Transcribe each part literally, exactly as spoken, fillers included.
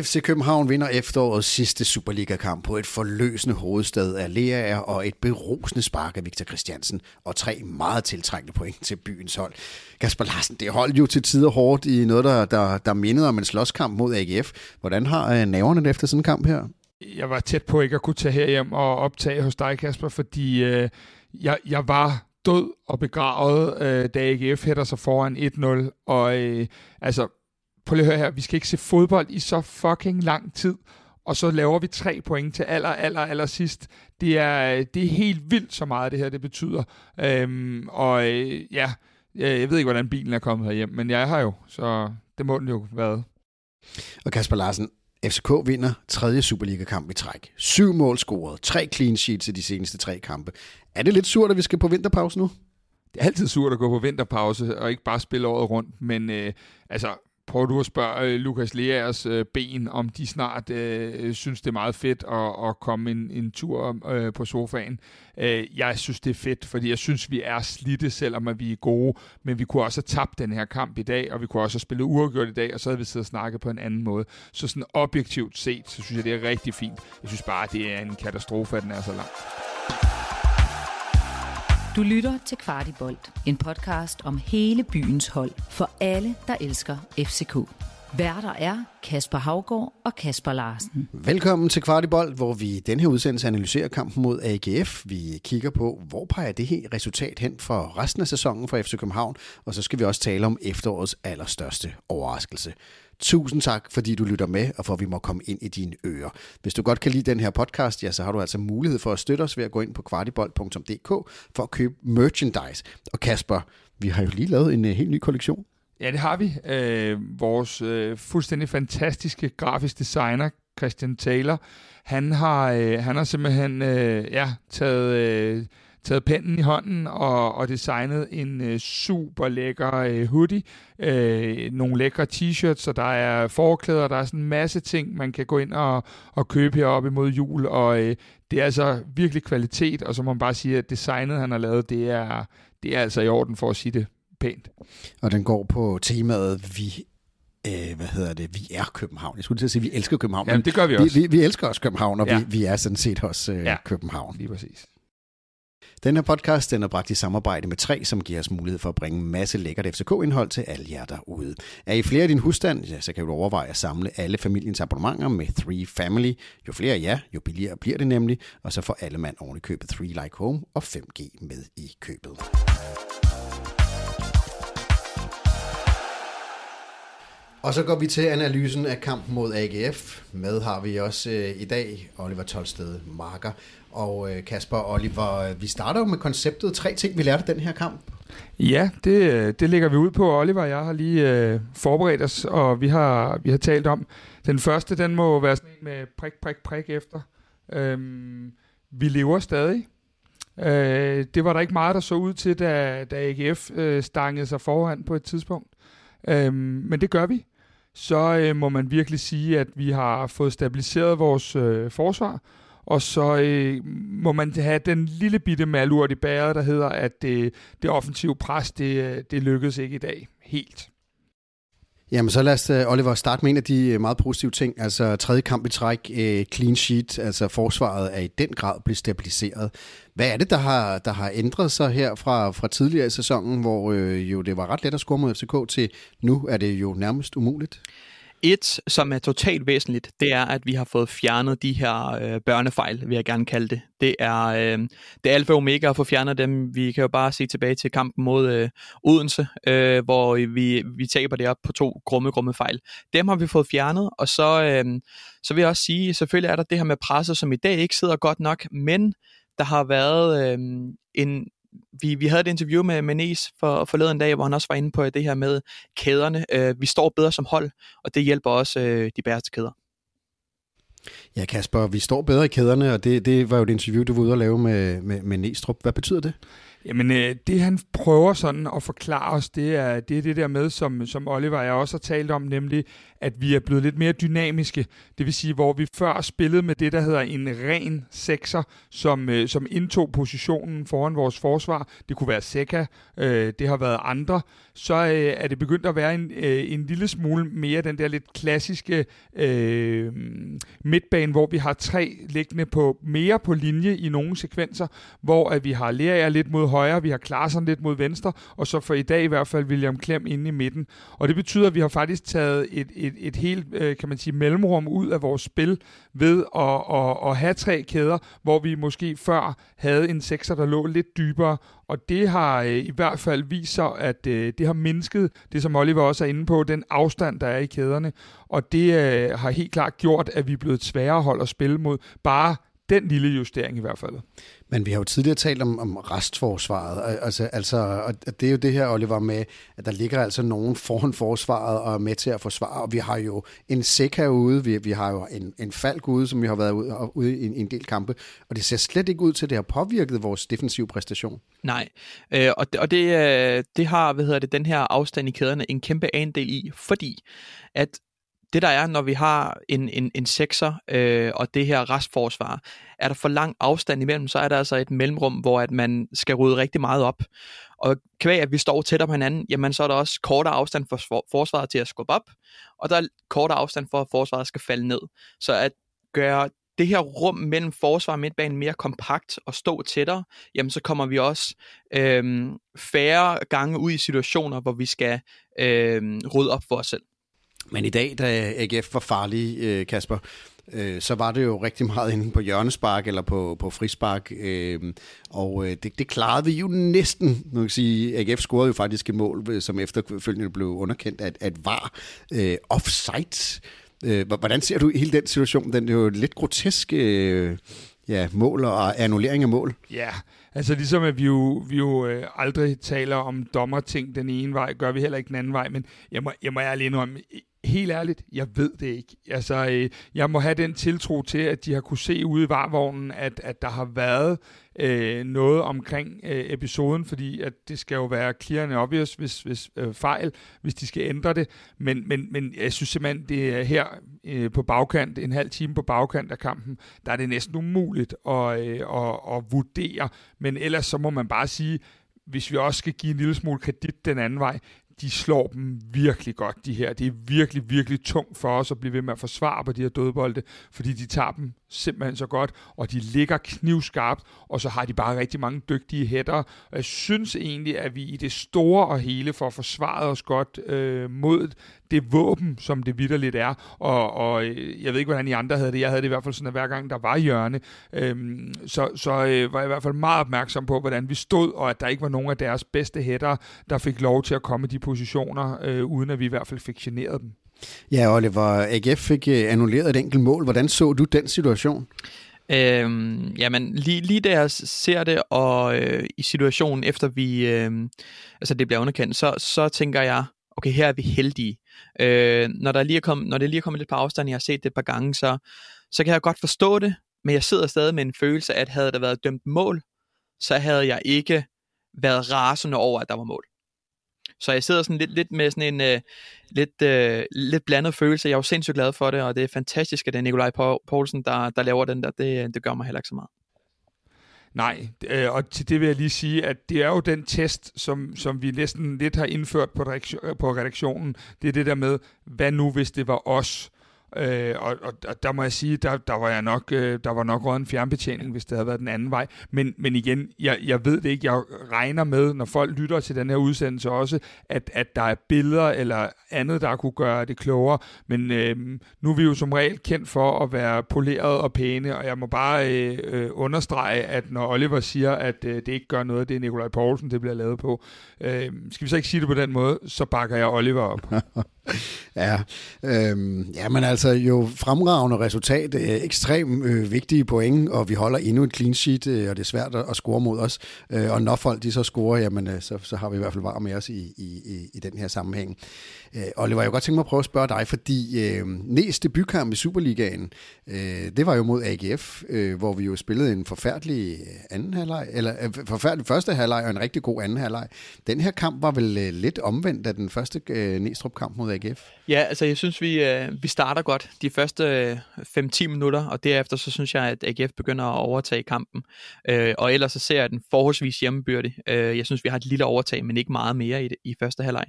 F C København vinder efterårets sidste Superliga-kamp på et forløsende hovedstad af Leaær og et berusende spark af Victor Christiansen og tre meget tiltrængte point til byens hold. Kasper Larsen, det holdt jo til tider hårdt i noget, der, der, der mindede om en slåskamp mod A G F. Hvordan har nerverne det efter sådan en kamp her? Jeg var tæt på ikke at kunne tage herhjem og optage hos dig, Kasper, fordi øh, jeg, jeg var død og begravet, øh, da A G F hætter sig foran et nul. Og øh, altså... Prøv lige at høre her, vi skal ikke se fodbold i så fucking lang tid, og så laver vi tre point til aller, aller, aller sidst. Det er, det er helt vildt så meget, det her det betyder. Øhm, og øh, ja, jeg ved ikke, hvordan bilen er kommet herhjem, men jeg har jo, så det må den jo være. Og Kasper Larsen, F C K vinder tredje Superliga-kamp i træk. Syv mål scoret, tre clean sheets i de seneste tre kampe. Er det lidt surt, at vi skal på vinterpause nu? Det er altid surt at gå på vinterpause, og ikke bare spille året rundt, men øh, altså... Prøv du at spørge øh, Lukas Leaærs øh, ben, om de snart øh, synes, det er meget fedt at, at komme en, en tur øh, på sofaen. Øh, jeg synes, det er fedt, fordi jeg synes, vi er slidte, selvom at vi er gode. Men vi kunne også have tabt den her kamp i dag, og vi kunne også have spillet uafgjort i dag, og så havde vi siddet og snakket på en anden måde. Så sådan objektivt set, så synes jeg, det er rigtig fint. Jeg synes bare, det er en katastrofe, at den er så lang. Du lytter til Kvartibold, en podcast om hele byens hold, for alle, der elsker F C K. Værter er Kasper Haugaard og Kasper Larsen. Velkommen til Kvartibold, hvor vi i denne her udsendelse analyserer kampen mod A G F. Vi kigger på, hvor peger det her resultat hen for resten af sæsonen for F C København, og så skal vi også tale om efterårets allerstørste overraskelse. Tusind tak, fordi du lytter med, og for at vi må komme ind i dine ører. Hvis du godt kan lide den her podcast, ja, så har du altså mulighed for at støtte os ved at gå ind på kvartibold punktum d k for at købe merchandise. Og Kasper, vi har jo lige lavet en uh, helt ny kollektion. Ja, det har vi. Øh, vores øh, fuldstændig fantastiske grafisk designer, Christian Taylor, han har, øh, han har simpelthen øh, ja, taget... Øh, taget pennen i hånden og, og designet en øh, super lækker øh, hoodie, øh, nogle lækre t-shirts, og der er forklæder, der er sådan en masse ting, man kan gå ind og, og købe heroppe imod jul, og øh, det er altså virkelig kvalitet, og så må man bare sige, at designet, han har lavet, det er, det er altså i orden, for at sige det pænt. Og den går på temaet, vi Æh, hvad hedder det, vi er København. Jeg skulle til at sige, vi elsker København. Jamen, det gør vi også. Vi, vi, vi elsker også København, og ja. vi, vi er sådan set også øh, ja, København. Lige præcis. Den her podcast den er bragt i samarbejde med tre, som giver os mulighed for at bringe en masse lækkert F C K-indhold til alle jer derude. Er I flere i din husstand, ja, så kan du overveje at samle alle familiens abonnementer med tre Family. Jo flere af jer, jo billigere bliver det nemlig, og så får alle mand ordentligt købet tre Like Home og fem G med i købet. Og så går vi til analysen af kampen mod A G F. Med har vi også øh, i dag Oliver Tolsted Marker. Og øh, Kasper og Oliver, vi starter jo med konceptet. Tre ting, vi lærte den her kamp. Ja, det, det lægger vi ud på. Oliver og jeg har lige øh, forberedt os, og vi har, vi har talt om. Den første, den må være sådan en med prik, prik, prik efter. Øhm, vi lever stadig. Øh, det var der ikke meget, der så ud til, da, da A G F øh, stangede sig foran på et tidspunkt. Øhm, men det gør vi. Så øh, må man virkelig sige, at vi har fået stabiliseret vores øh, forsvar, og så øh, må man have den lille bitte malurt i bæret, der hedder, at det, det offensive pres, det, det lykkedes ikke i dag helt. Jamen så lad os, Oliver, starte med en af de meget positive ting, altså tredje kamp i træk, øh, clean sheet, altså forsvaret er i den grad blevet stabiliseret. Hvad er det, der har, der har ændret sig her fra, fra tidligere i sæsonen, hvor øh, jo det var ret let at score mod F C K, til nu er det jo nærmest umuligt? Et, som er totalt væsentligt, det er, at vi har fået fjernet de her øh, børnefejl, vil jeg gerne kalde det. Det er, øh, det er alfa og omega at få fjernet dem. Vi kan jo bare se tilbage til kampen mod øh, Odense, øh, hvor vi, vi taber det op på to grumme, grumme fejl. Dem har vi fået fjernet, og så, øh, så vil jeg også sige, selvfølgelig er der det her med presset, som i dag ikke sidder godt nok, men der har været øh, en... Vi, vi havde et interview med, med Nees for, forleden dag, hvor han også var inde på det her med kæderne. Øh, vi står bedre som hold, og det hjælper også øh, de bæreste kæder. Ja, Kasper, vi står bedre i kæderne, og det, det var jo et interview, du var ude at lave med, med, med Neestrup. Hvad betyder det? Jamen, øh, det han prøver sådan at forklare os, det er det, er det der med, som, som Oliver og jeg også har talt om, nemlig at vi er blevet lidt mere dynamiske. Det vil sige, hvor vi før spillede med det, der hedder en ren sekser, som, øh, som indtog positionen foran vores forsvar. Det kunne være Seca, øh, det har været andre. Så øh, er det begyndt at være en, øh, en lille smule mere den der lidt klassiske øh, midtbane, hvor vi har tre liggende på mere på linje i nogle sekvenser, hvor at vi har Leaær lidt mod højre, vi har Claesson lidt mod venstre, og så for i dag i hvert fald William Clem inde i midten. Og det betyder, at vi har faktisk taget et, et, et helt, øh, kan man sige, mellemrum ud af vores spil ved at, at, at have tre kæder, hvor vi måske før havde en sekser, der lå lidt dybere. Og det har øh, i hvert fald vist sig, at øh, det har mindsket, det som Oliver også er inde på, den afstand, der er i kæderne. Og det øh, har helt klart gjort, at vi er blevet sværere hold at spille mod. Bare den lille justering i hvert fald. Men vi har jo tidligere talt om, om restforsvaret, altså, altså, og det er jo det her, Oliver, med, at der ligger altså nogen foran forsvaret og er med til at forsvare, og vi har jo en Seca ude, vi, vi har jo en, en Falk ude, som vi har været ude, ude i en, en del kampe, og det ser slet ikke ud til, at det har påvirket vores defensive præstation. Nej, øh, og, det, og det, det har, hvad hedder det, den her afstand i kæderne en kæmpe andel i, fordi at det der er, når vi har en, en, en sekser øh, og det her restforsvar, er der for lang afstand imellem, så er der altså et mellemrum, hvor at man skal rydde rigtig meget op. Og kvæg, at vi står tæt på hinanden, jamen så er der også kortere afstand for forsvaret til at skubbe op, og der er kortere afstand for, at forsvaret skal falde ned. Så at gøre det her rum mellem forsvar og midtbanen mere kompakt og stå tættere, jamen så kommer vi også øh, færre gange ud i situationer, hvor vi skal øh, rydde op for os selv. Men i dag, da A G F var farlig, Kasper, så var det jo rigtig meget inde på hjørnespark eller på, på frispark, og det, det klarede vi jo næsten. Nu kan jeg sige, A G F scorede jo faktisk et mål, som efterfølgende blev underkendt at, at var offside. Hvordan ser du hele den situation? Den er jo lidt grotesk, ja, mål og annullering af mål. Ja, yeah. Altså ligesom at vi jo, vi jo øh, aldrig taler om dommerting den ene vej, gør vi heller ikke den anden vej, men jeg må, jeg må ærligt indrømme, helt ærligt, jeg ved det ikke. Altså, øh, jeg må have den tiltro til, at de har kunne se ude i varvognen, at, at der har været øh, noget omkring øh, episoden, fordi at det skal jo være clear and obvious, hvis, hvis øh, fejl, hvis de skal ændre det. Men, men, men jeg synes simpelthen, det er her øh, på bagkant, en halv time på bagkant af kampen, der er det næsten umuligt at, øh, at, at vurdere. Men ellers så må man bare sige, hvis vi også skal give en lille smule kredit den anden vej, de slår dem virkelig godt, de her. Det er virkelig, virkelig tungt for os at blive ved med at forsvare på de her dødbolde, fordi de tager dem simpelthen så godt, og de ligger knivskarpt, og så har de bare rigtig mange dygtige hætter. Jeg synes egentlig, at vi i det store og hele får forsvaret os godt øh, mod det våben, som det vitterligt er, og, og jeg ved ikke, hvordan I andre havde det. Jeg havde det i hvert fald sådan, at hver gang der var hjørne, øh, så, så øh, var jeg i hvert fald meget opmærksom på, hvordan vi stod, og at der ikke var nogen af deres bedste hætter, der fik lov til at komme de positioner, øh, uden at vi i hvert fald fik generet dem. Ja, Oliver, A G F fik øh, annulleret et enkelt mål. Hvordan så du den situation? Øhm, jamen, lige, lige da jeg ser det, og øh, i situationen efter vi, øh, altså det bliver underkendt, så, så tænker jeg, okay, her er vi heldige. Øh, når, der lige er kom, når det lige er kommet lidt på afstand, jeg har set det et par gange, så, så kan jeg godt forstå det, men jeg sidder stadig med en følelse, at havde der været dømt mål, så havde jeg ikke været rasende over, at der var mål. Så jeg sidder sådan lidt, lidt med sådan en øh, lidt, øh, lidt blandet følelse. Jeg er jo sindssygt glad for det, og det er fantastisk, at det er Nicolai Poulsen, der, der laver den der. Det, det gør mig heller ikke så meget. Nej, øh, og til det vil jeg lige sige, at det er jo den test, som, som vi næsten lidt har indført på, på redaktionen. Det er det der med, hvad nu hvis det var os? Øh, og, og der må jeg sige, der, der var jeg nok, øh, der var nok røget en fjernbetjening, hvis det havde været den anden vej. Men, men igen, jeg, jeg ved det ikke. Jeg regner med, når folk lytter til den her udsendelse også, at, at der er billeder eller andet, der kunne gøre det klogere. Men øh, nu er vi jo som regel kendt for at være poleret og pæne, og jeg må bare øh, øh, understrege, at når Oliver siger, at øh, det ikke gør noget, det er Nicolai Poulsen, det bliver lavet på. Øh, skal vi så ikke sige det på den måde, så bakker jeg Oliver op. Ja, øh, ja, men altså altså jo fremragende resultat, øh, ekstremt øh, vigtige point, og vi holder endnu et clean sheet, øh, og det er svært at, at score mod os. Øh, og når folk de så scorer, jamen, øh, så, så har vi i hvert fald var med os i, i, i den her sammenhæng. Øh, Oliver, jeg kunne godt tænke mig at prøve at spørge dig, fordi øh, næste bykamp i Superligaen, øh, det var jo mod A G F, øh, hvor vi jo spillede en forfærdelig anden halvleg, eller øh, forfærdelig første halvleg og en rigtig god anden halvleg. Den her kamp var vel øh, lidt omvendt af den første øh, Neestrup-kamp mod A G F? Ja, altså jeg synes, vi, øh, vi starter godt de første øh, fem til ti minutter, og derefter så synes jeg, at A G F begynder at overtage kampen. Øh, og ellers så ser jeg den forholdsvis hjemmebyrdig. Øh, jeg synes, vi har et lille overtag, men ikke meget mere i, det, i første halvleg.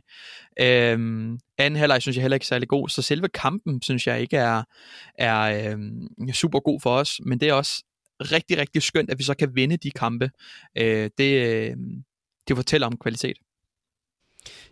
Øh, anden halvleg synes jeg heller ikke særlig god, så selve kampen synes jeg ikke er, er øh, super god for os, men det er også rigtig, rigtig skønt, at vi så kan vinde de kampe. Øh, det, øh, det fortæller om kvalitet.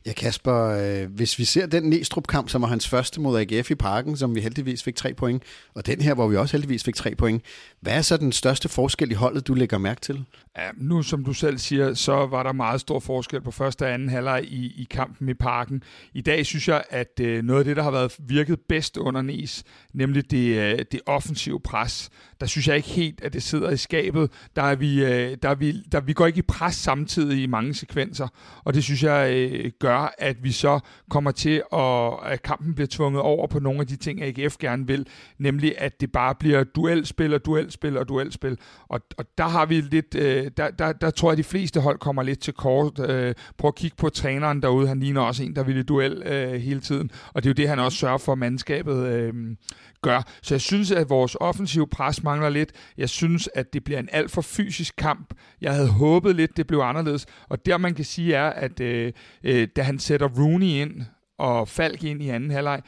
Ja, Kasper, øh, hvis vi ser den Neestrup-kamp, som var hans første mod A G F i Parken, som vi heldigvis fik tre point, og den her, hvor vi også heldigvis fik tre point, hvad er så den største forskel i holdet, du lægger mærke til? Ja, nu som du selv siger, så var der meget stor forskel på første og anden halvleg i, i kampen i Parken. I dag synes jeg, at øh, noget af det, der har været virket bedst under Nees, nemlig det, øh, det offensive pres, der synes jeg ikke helt, at det sidder i skabet. Der, er vi, øh, der, er vi, der vi går ikke i pres samtidig i mange sekvenser, og det synes jeg øh, gør, at vi så kommer til, at, at kampen bliver tvunget over på nogle af de ting, A G F gerne vil, nemlig at det bare bliver duelspil og duelspil og duelspil. Og, og der har vi lidt, øh, der, der, der tror jeg, de fleste hold kommer lidt til kort. Øh, prøv at kigge på træneren derude, han ligner også en, der vil i duel øh, hele tiden, og det er jo det, han også sørger for, at mandskabet øh, gør. Så jeg synes, at vores offensive pres mangler lidt. Jeg synes, at det bliver en alt for fysisk kamp. Jeg havde håbet lidt, det blev anderledes, og der man kan sige er, at øh, øh, da han sætter Roony ind og Falk ind i anden halvleg,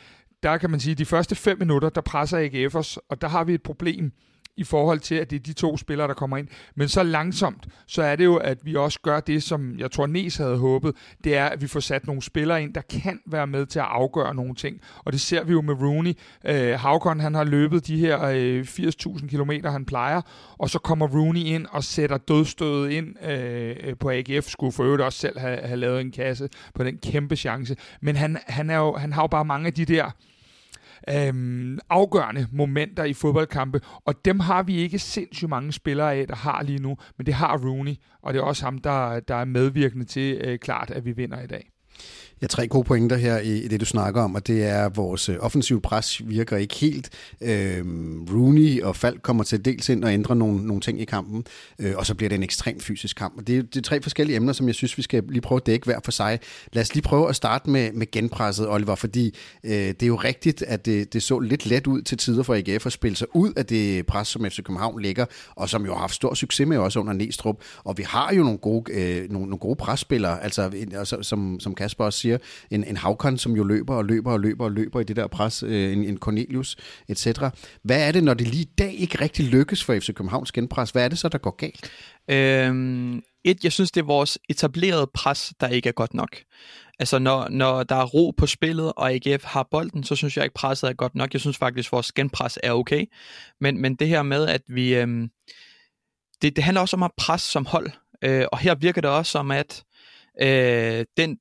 der kan man sige, at de første fem minutter, der presser A G F os, og der har vi et problem i forhold til, at det er de to spillere, der kommer ind. Men så langsomt, så er det jo, at vi også gør det, som jeg tror, Nees havde håbet, det er, at vi får sat nogle spillere ind, der kan være med til at afgøre nogle ting. Og det ser vi jo med Roony. Øh, Håkon, han har løbet de her øh, firs tusind kilometer, han plejer, og så kommer Roony ind og sætter dødstødet ind øh, på A G F. Skulle for øvrigt også selv have, have lavet en kasse på den kæmpe chance. Men han, han, er jo, han har jo bare mange af de der Øhm, afgørende momenter i fodboldkampe, og dem har vi ikke sindssygt mange spillere af, der har lige nu, men det har Roony, og det er også ham, der, der er medvirkende til øh, klart, at vi vinder i dag. Jeg har tre gode pointer her i det, du snakker om, og det er, at vores offensiv pres virker ikke helt. Øhm, Roony og Falk kommer til dels ind og ændrer nogle, nogle ting i kampen, øh, og så bliver det en ekstrem fysisk kamp. Og det, det er tre forskellige emner, som jeg synes, vi skal lige prøve at dække hver for sig. Lad os lige prøve at starte med, med genpresset, Oliver, fordi øh, det er jo rigtigt, at det, det så lidt let ud til tider for A G F at spille sig ud af det pres, som F C København lægger, og som jo har haft stor succes med også under Neestrup. Og vi har jo nogle gode, øh, nogle, nogle gode presspillere, altså som, som Kasper også siger, En, en Håkon, som jo løber og løber og løber og løber i det der pres, en, en Cornelius, et cetera. Hvad er det, når det lige i dag ikke rigtig lykkes for F C Københavns genpres? Hvad er det så, der går galt? Øhm, et, jeg synes, det er vores etablerede pres, der ikke er godt nok. Altså, når, når der er ro på spillet, og A G F har bolden, så synes jeg ikke, presset er godt nok. Jeg synes faktisk, vores genpres er okay. Men, men det her med, at vi Øhm, det, det handler også om at presse som hold. Øh, og her virker det også som, at øh, den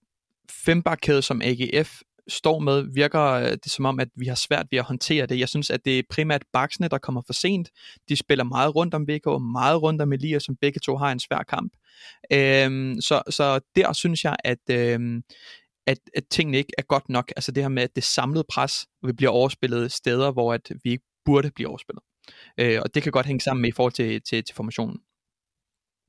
fembakkæde, som A G F står med, virker det som om, at vi har svært ved at håndtere det. Jeg synes, at det er primært baksene, der kommer for sent. De spiller meget rundt om V K, meget rundt om Elias, som begge to har en svær kamp. Øhm, så, så der synes jeg, at, øhm, at, at tingene ikke er godt nok. Altså det her med, at det samlede pres, vi bliver overspillet steder, hvor at vi ikke burde blive overspillet. Øh, og det kan godt hænge sammen med i forhold til, til, til formationen.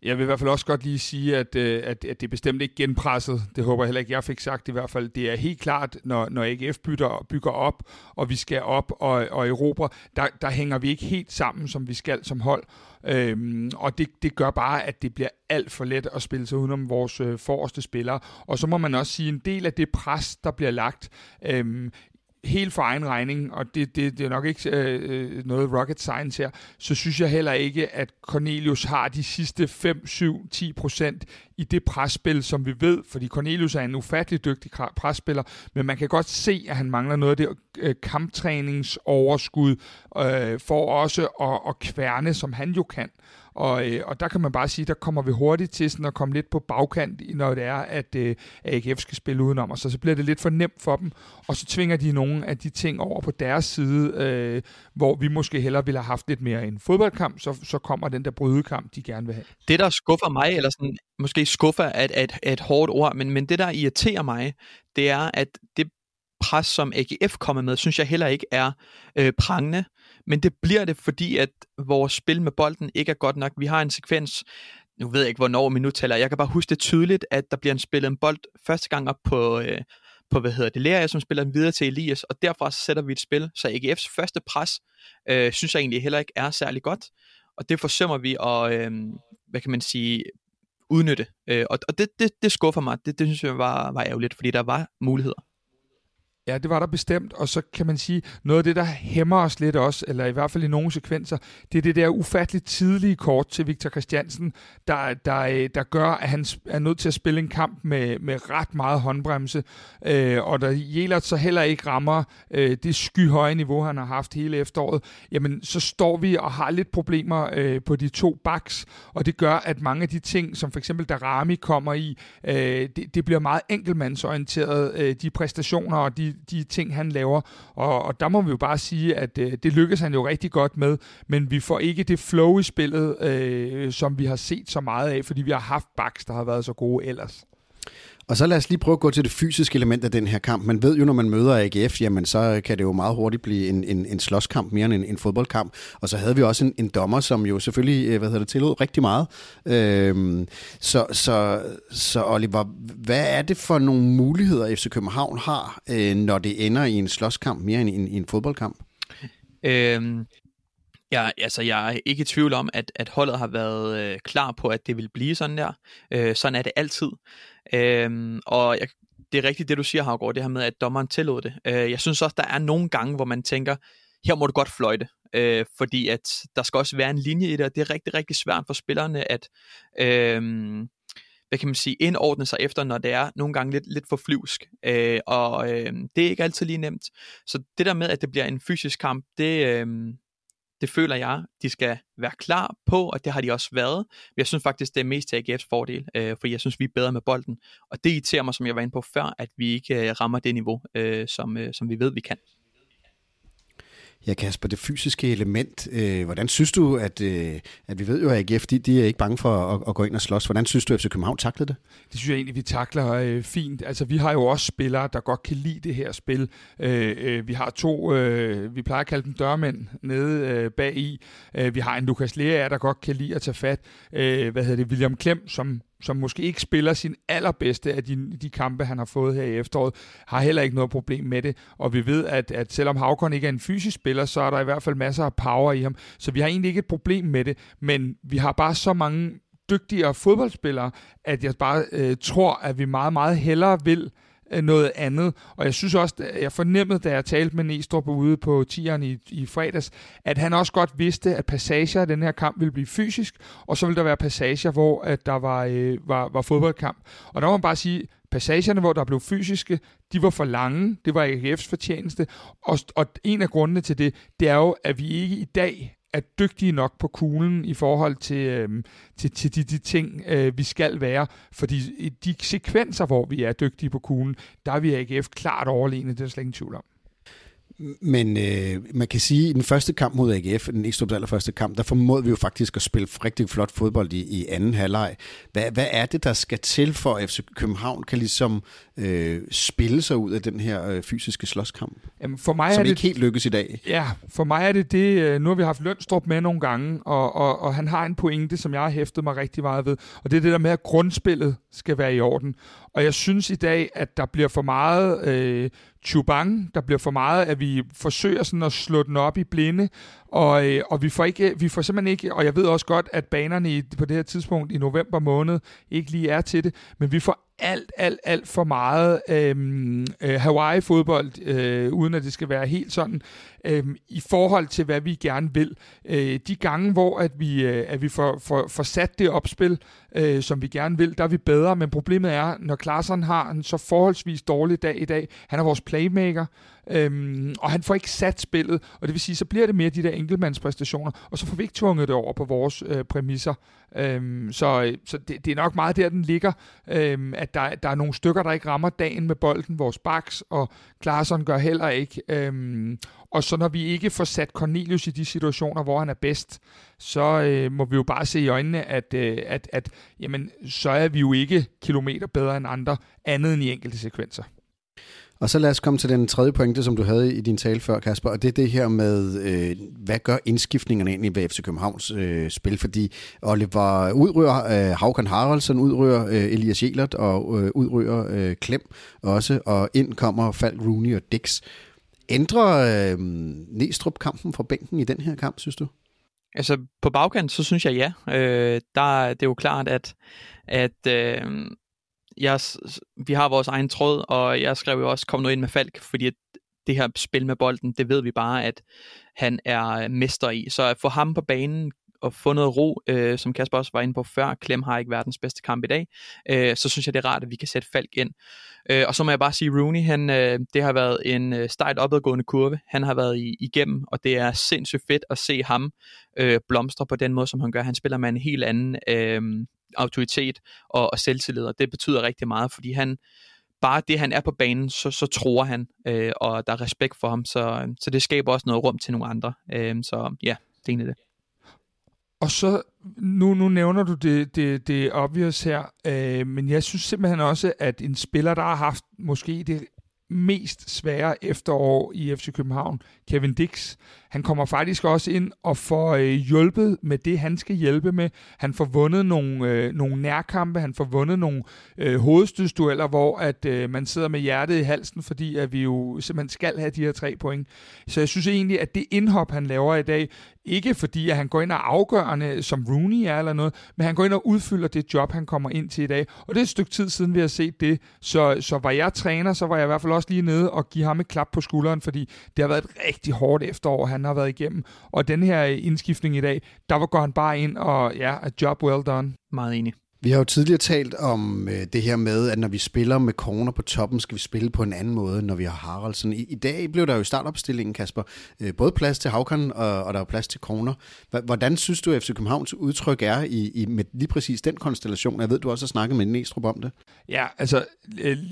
Jeg vil i hvert fald også godt lige sige, at, at, at det er bestemt ikke genpresset. Det håber jeg heller ikke, jeg fik sagt i hvert fald. Det er helt klart, når, når A G F bygger, bygger op, og vi skal op og, og erobre, der, der hænger vi ikke helt sammen, som vi skal som hold. Øhm, og det, det gør bare, at det bliver alt for let at spille sig udenom vores øh, forreste spillere. Og så må man også sige, en del af det pres, der bliver lagt, øhm, helt for egen regning, og det, det, det er nok ikke øh, noget rocket science her, så synes jeg heller ikke, at Cornelius har de sidste fem, syv, ti procent i det presspil, som vi ved, fordi Cornelius er en ufattelig dygtig presspiller, men man kan godt se, at han mangler noget af det øh, kamptræningsoverskud øh, for også at, at kværne, som han jo kan. Og, øh, og der kan man bare sige, der kommer vi hurtigt til sådan at komme lidt på bagkant, når det er, at øh, A G F skal spille udenom, og så, så bliver det lidt for nemt for dem, og så tvinger de nogle af de ting over på deres side, øh, hvor vi måske hellere ville have haft lidt mere en fodboldkamp, så, så kommer den der brydekamp, de gerne vil have. Det, der skuffer mig, eller sådan, måske skuffer at at, at hårdt ord, men, men det, der irriterer mig, det er, at det pres, som A G F kommer med, synes jeg heller ikke er øh, prangende, men det bliver det, fordi at vores spil med bolden ikke er godt nok. Vi har en sekvens, nu ved jeg ikke, hvornår vi nu taler, jeg kan bare huske det tydeligt, at der bliver en spillet en bold første gang op på, øh, på hvad hedder det, Leaær, som spiller den videre til Elias, og derfra så sætter vi et spil, så A G F's første pres, øh, synes jeg egentlig heller ikke er særlig godt, og det forsømmer vi at, øh, hvad kan man sige, udnytte, øh, og, og det, det, det skuffer mig, det, det synes jeg var, var ærgerligt, fordi der var muligheder. Ja, det var der bestemt, og så kan man sige, noget af det, der hæmmer os lidt også, eller i hvert fald i nogle sekvenser, det er det der ufatteligt tidlige kort til Victor Christiansen, der, der, der gør, at han er nødt til at spille en kamp med, med ret meget håndbremse, øh, og der Jelert så heller ikke rammer øh, det skyhøje niveau, han har haft hele efteråret, jamen så står vi og har lidt problemer øh, på de to backs, og det gør, at mange af de ting, som for eksempel Daramy kommer i, øh, det, det bliver meget enkeltmandsorienteret, øh, de præstationer og de de ting, han laver, og, og der må vi jo bare sige, at øh, det lykkes han jo rigtig godt med, men vi får ikke det flow i spillet, øh, som vi har set så meget af, fordi vi har haft backs, der har været så gode ellers. Og så lad os lige prøve at gå til det fysiske element af den her kamp. Man ved jo, når man møder A G F, jamen så kan det jo meget hurtigt blive en, en, en slåskamp mere end en, en fodboldkamp. Og så havde vi også en, en dommer, som jo selvfølgelig, hvad hedder det, tillod rigtig meget. Øhm, så, så, så Oliver, hvad er det for nogle muligheder, F C København har, øh, når det ender i en slåskamp mere end en, en fodboldkamp? Øhm, ja, altså, jeg er ikke i tvivl om, at, at holdet har været øh, klar på, at det vil blive sådan der. Øh, sådan er det altid. Øhm, og jeg, det er rigtigt det du siger, Havgaard, det her med at dommeren tillod det. øh, Jeg synes også der er nogle gange hvor man tænker, her må du godt fløjte, øh, fordi at der skal også være en linje i det, og det er rigtig rigtig svært for spillerne at øh, hvad kan man sige, indordne sig efter, når det er nogle gange lidt, lidt for flyvsk, øh, og øh, det er ikke altid lige nemt. Så det der med at det bliver en fysisk kamp, det øh, det føler jeg, de skal være klar på, og det har de også været. Men jeg synes faktisk, det er mest til A G F's fordel, øh, fordi jeg synes, vi er bedre med bolden. Og det irriterer mig, som jeg var inde på før, at vi ikke øh, rammer det niveau, øh, som, øh, som vi ved, vi kan. Ja, Kasper, det fysiske element, øh, hvordan synes du, at, øh, at vi ved jo, at A G F, de, de er ikke bange for at, at gå ind og slås. Hvordan synes du, at F C København taklede det? Det synes jeg egentlig, vi takler øh, fint. Altså, vi har jo også spillere, der godt kan lide det her spil. Øh, øh, vi har to, øh, vi plejer at kalde dem dørmænd, nede øh, bagi. Øh, vi har en Lukas Leaær, der godt kan lide at tage fat. Øh, hvad hedder det? William Clem, som... som måske ikke spiller sin allerbedste af de, de kampe, han har fået her i efteråret, har heller ikke noget problem med det. Og vi ved, at, at selvom Håkon ikke er en fysisk spiller, så er der i hvert fald masser af power i ham. Så vi har egentlig ikke et problem med det, men vi har bare så mange dygtigere fodboldspillere, at jeg bare øh, tror, at vi meget, meget hellere vil noget andet, og jeg synes også, jeg fornemmede, da jeg talte med Neestrup ude på tieren i, i fredags, at han også godt vidste, at passager af den her kamp ville blive fysisk, og så ville der være passager, hvor at der var, øh, var, var fodboldkamp. Og der må man bare sige, passagerne, hvor der blev fysiske, de var for lange, det var A G F's fortjeneste, og, og en af grundene til det, det er jo, at vi ikke i dag er dygtige nok på kuglen i forhold til, øhm, til, til de, de ting, øh, vi skal være. Fordi i de sekvenser, hvor vi er dygtige på kuglen, der er vi A G F klart overlegne, det er slet ingen tvivl om. Men øh, man kan sige, at i den første kamp mod A G F, den Neestrups allerførste kamp, der formåede vi jo faktisk at spille rigtig flot fodbold i, i anden halvleg. Hvad, hvad er det, der skal til for, at F C København kan ligesom øh, spille sig ud af den her øh, fysiske slåskamp, Jamen for mig som er det, ikke helt lykkes i dag? Ja, for mig er det det. Nu har vi haft Lønstrup med nogle gange, og, og, og han har en pointe, som jeg har hæftet mig rigtig meget ved, og det er det der med, at grundspillet skal være i orden. Og jeg synes i dag, at der bliver for meget... Øh, Chubang, der bliver for meget, at vi forsøger sådan at slå den op i blinde, og, og vi, får ikke, vi får simpelthen ikke, og jeg ved også godt, at banerne i, på det her tidspunkt i november måned ikke lige er til det, men vi får alt, alt, alt for meget øhm, Hawaii-fodbold, øh, uden at det skal være helt sådan, øhm, i forhold til, hvad vi gerne vil. Øh, de gange, hvor at vi, øh, at vi får, får, får sat det opspil, øh, som vi gerne vil, der er vi bedre, men problemet er, når Claesson har en så forholdsvis dårlig dag i dag, han er vores playmaker, Øhm, og han får ikke sat spillet, og det vil sige, så bliver det mere de der enkeltmandspræstationer, og så får vi ikke tvunget det over på vores øh, præmisser. Øhm, så så det, det er nok meget der, den ligger, øhm, at der, der er nogle stykker, der ikke rammer dagen med bolden, vores backs, og Claesson gør heller ikke. Øhm, og så når vi ikke får sat Cornelius i de situationer, hvor han er bedst, så øh, må vi jo bare se i øjnene, at, øh, at, at jamen, så er vi jo ikke kilometer bedre end andre, andet end i enkelte sekvenser. Og så lad os komme til den tredje pointe, som du havde i din tale før, Kasper, og det er det her med, øh, hvad gør indskiftningerne egentlig ved F C Københavns øh, spil? Fordi Oliver udryger øh, Håkon Haraldsen, udryger øh, Elias Jelert og øh, udryger øh, Clem også, og ind kommer Falk, Roony og Diks. Ændrer øh, Neestrup kampen fra bænken i den her kamp, synes du? Altså på bagkant, så synes jeg ja. Øh, der, det er jo klart, at... at øh, Jeg, vi har vores egen tråd, og jeg skrev jo også, kom nu ind med Falk, fordi det her spil med bolden, det ved vi bare, at han er mester i. Så at få ham på banen og få noget ro, øh, som Kasper også var inde på før, Clem har ikke verdens bedste kamp i dag, øh, så synes jeg, det er rart, at vi kan sætte Falk ind. Øh, og så må jeg bare sige, Roony, han, øh, det har været en øh, stejlt opadgående kurve, han har været i, igennem, og det er sindssygt fedt at se ham øh, blomstre på den måde, som han gør. Han spiller med en helt anden... Øh, autoritet og, og selvtillid, og det betyder rigtig meget, fordi han bare det han er på banen, så, så tror han øh, og der er respekt for ham, så, så det skaber også noget rum til nogle andre, øh, så ja, det er egentlig det. Og så, nu, nu nævner du det, det, det obvious her, øh, men jeg synes simpelthen også, at en spiller, der har haft måske det mest svære efterår i F C København, Kevin Diks. Han kommer faktisk også ind og får øh, hjulpet med det, han skal hjælpe med. Han får vundet nogle, øh, nogle nærkampe, han får vundet nogle øh, hovedstødsdueller, hvor at, øh, man sidder med hjertet i halsen, fordi at vi jo simpelthen skal have de her tre point. Så jeg synes egentlig, at det indhop, han laver i dag, ikke fordi, at han går ind og afgørende, som Roony er eller noget, men han går ind og udfylder det job, han kommer ind til i dag. Og det er et stykke tid siden, vi har set det. Så, så var jeg træner, så var jeg i hvert fald også lige nede og give ham et klap på skulderen, fordi det har været et rigtig hårdt efterår, han har været igennem. Og den her indskiftning i dag, der går han bare ind, og ja, a job well done. Meget enig. Vi har jo tidligere talt om det her med, at når vi spiller med corner på toppen, skal vi spille på en anden måde, når vi har Haraldsen. I, i dag blev der jo i startopstillingen, Kasper, både plads til Håkon, og, og der er plads til corner. Hvordan synes du, at F C Københavns udtryk er i, i, med lige præcis den konstellation? Jeg ved, du også har snakket med Neestrup om det. Ja, altså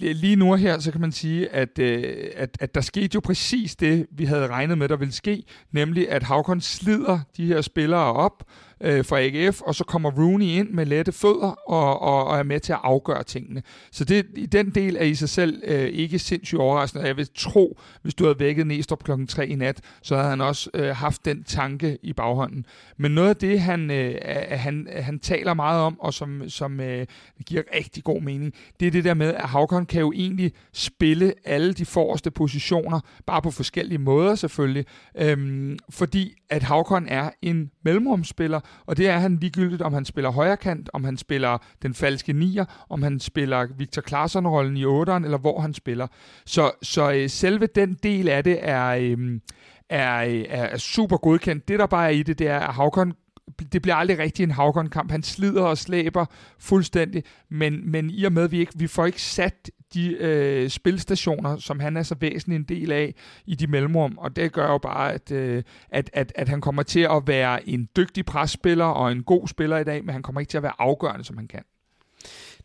lige nu her, så kan man sige, at, at, at der skete jo præcis det, vi havde regnet med, der ville ske, nemlig at Håkon slider de her spillere op fra A G F, og så kommer Roony ind med lette fødder og, og, og er med til at afgøre tingene. Så det, i den del er i sig selv øh, ikke sindssygt overraskende, og jeg vil tro, hvis du havde vækket Neestrup klokken tre i nat, så havde han også øh, haft den tanke i baghånden. Men noget af det, han, øh, han, han taler meget om, og som, som øh, giver rigtig god mening, det er det der med, at Håkon kan jo egentlig spille alle de forreste positioner, bare på forskellige måder selvfølgelig, øhm, fordi at Håkon er en mellemrumsspiller, og det er han ligegyldigt, om han spiller højre kant, om han spiller den falske nier, om han spiller Viktor Claesson-rollen i otteren, eller hvor han spiller. Så, så øh, selve den del af det er, øh, er, er super godkendt. Det, der bare er i det, det er, at Håkon, det bliver aldrig rigtig en Håkon-kamp. Han slider og slæber fuldstændig, men, men i og med, at vi, ikke, vi får ikke sat de øh, spilstationer, som han er så væsentlig en del af i de mellemrum, og det gør jo bare, at, øh, at, at, at han kommer til at være en dygtig presspiller og en god spiller i dag, men han kommer ikke til at være afgørende, som han kan.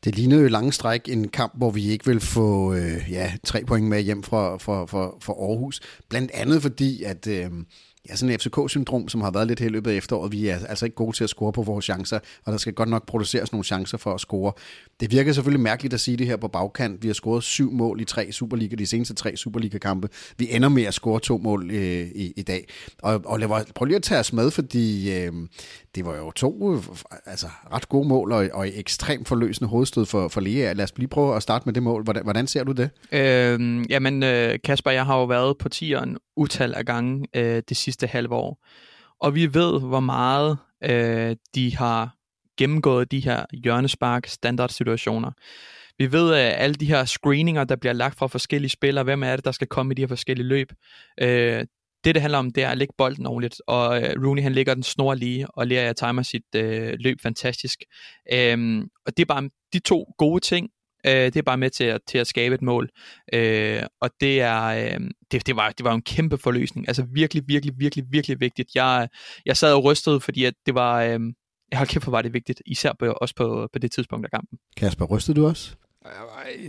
Det lignede jo i lange stræk en kamp, hvor vi ikke ville få øh, ja, tre point med hjem fra, fra, fra, fra Aarhus, blandt andet fordi, at øh, ja, sådan en F C K-syndrom, som har været lidt her i løbet af efteråret. Vi er altså ikke gode til at score på vores chancer, og der skal godt nok produceres nogle chancer for at score. Det virker selvfølgelig mærkeligt at sige det her på bagkant. Vi har scoret syv mål i tre Superliga, de seneste tre Superliga-kampe. Vi ender med at score to mål øh, i, i dag. Og, og lad mig, prøv lige at tage os med, fordi øh, det var jo to øh, altså, ret gode mål, og, og ekstremt forløsende hovedstød for, for Leaær. Lad os lige prøve at starte med det mål. Hvordan, hvordan ser du det? Øh, jamen, Kasper, jeg har jo været på tieren utal af gange øh, det sidste halve år. Og vi ved, hvor meget øh, de har gennemgået de her hjørnespark standardsituationer. Vi ved, at alle de her screeninger, der bliver lagt fra forskellige spillere, hvem er det, der skal komme i de her forskellige løb. Øh, det, det handler om, det er at lægge bolden ordentligt, og øh, Roony, han lægger den snor lige, og lærer at timer sit øh, løb fantastisk. Øh, og det er bare de to gode ting, Øh, det er bare med til at, til at skabe et mål. Øh, og det, er, øh, det, det, var, det var en kæmpe forløsning. Altså virkelig, virkelig, virkelig, virkelig vigtigt. Jeg, jeg sad og rystede, fordi at det var... Øh, hold kæft, hvor var det vigtigt, især på, også på, på det tidspunkt af kampen. Kasper, rystede du også?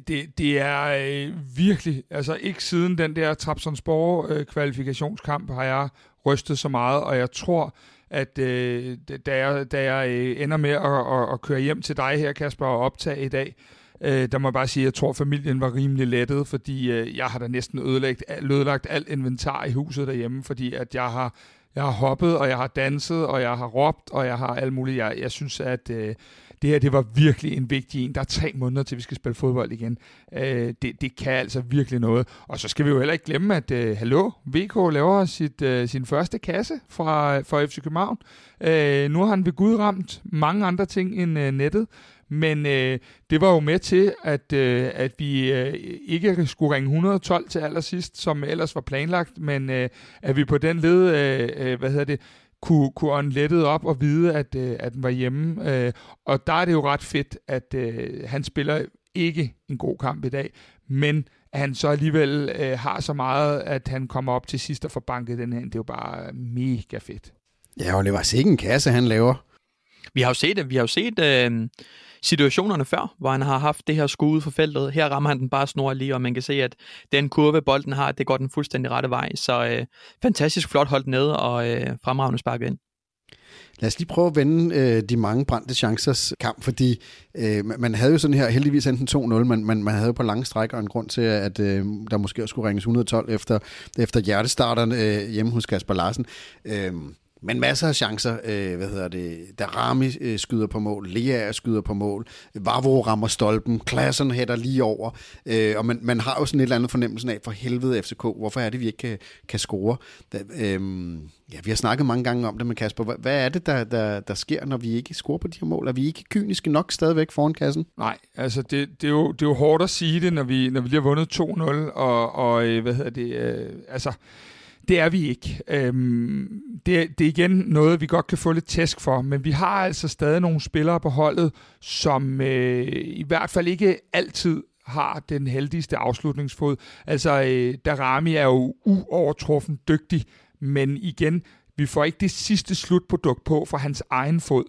Det, det er øh, virkelig, altså ikke siden den der Trabzonspor øh, kvalifikationskamp har jeg rystet så meget, og jeg tror, at øh, da jeg, da jeg øh, ender med at, at, at køre hjem til dig her, Kasper, og optage i dag, øh, der må jeg bare sige, at jeg tror, at familien var rimelig lettet, fordi øh, jeg har da næsten ødelagt, ødelagt alt inventar i huset derhjemme, fordi at jeg har Jeg har hoppet, og jeg har danset, og jeg har råbt, og jeg har alt muligt. Jeg, jeg synes, at øh, det her, det var virkelig en vigtig en. Der er tre måneder til, vi skal spille fodbold igen. Øh, det, det kan altså virkelig noget. Og så skal vi jo heller ikke glemme, at øh, hallo, V K laver sit, øh, sin første kasse fra, fra F C København. Øh, nu har han ved Gud ramt mange andre ting end øh, nettet. Men øh, det var jo med til, at, øh, at vi øh, ikke skulle ringe et hundrede og tolv til allersidst, som ellers var planlagt, men øh, at vi på den led, øh, hvad hedder det, kunne, kunne åndlettet op og vide, at, øh, at den var hjemme. Øh, og der er det jo ret fedt, at øh, han spiller ikke en god kamp i dag, men at han så alligevel øh, har så meget, at han kommer op til sidst og får banket den her. Det er jo bare mega fedt. Ja, og det var sikkert en kasse, han laver. Vi har jo set det, vi har jo set... Øh... situationerne før, hvor han har haft det her skud for feltet. Her rammer han den bare snor lige, og man kan se, at den kurve, bolden har, det går den fuldstændig rette vej. Så øh, fantastisk flot holdt nede og øh, fremragende sparket ind. Lad os lige prøve at vende øh, de mange brændte chancers kamp, fordi øh, man havde jo sådan her, heldigvis enten to nul, men man, man havde jo på lange strækker en grund til, at øh, der måske skulle ringes et hundrede og tolv efter, efter hjertestarteren øh, hjemme hos Kasper Larsen. Øh, Men masser af chancer, øh, hvad hedder det, Daramy øh, skyder på mål, Leaær skyder på mål, Vavro rammer stolpen, Claesson hætter lige over, øh, og man, man har jo sådan et eller andet fornemmelse af, for helvede F C K, hvorfor er det, vi ikke kan, kan score? Da, øh, ja, vi har snakket mange gange om det med Kasper. Hvad, hvad er det, der, der, der sker, når vi ikke scorer på de her mål? Er vi ikke kyniske nok stadigvæk foran kassen? Nej, altså det, det, er, jo, det er jo hårdt at sige det, når vi, når vi lige har vundet to nul, og, og hvad hedder det, øh, altså... Det er vi ikke. Øhm, det, det er igen noget, vi godt kan få lidt tæsk for, men vi har altså stadig nogle spillere på holdet, som øh, i hvert fald ikke altid har den heldigste afslutningsfod. Altså, øh, Daramy er jo uovertruffen dygtig, men igen, vi får ikke det sidste slutprodukt på fra hans egen fod.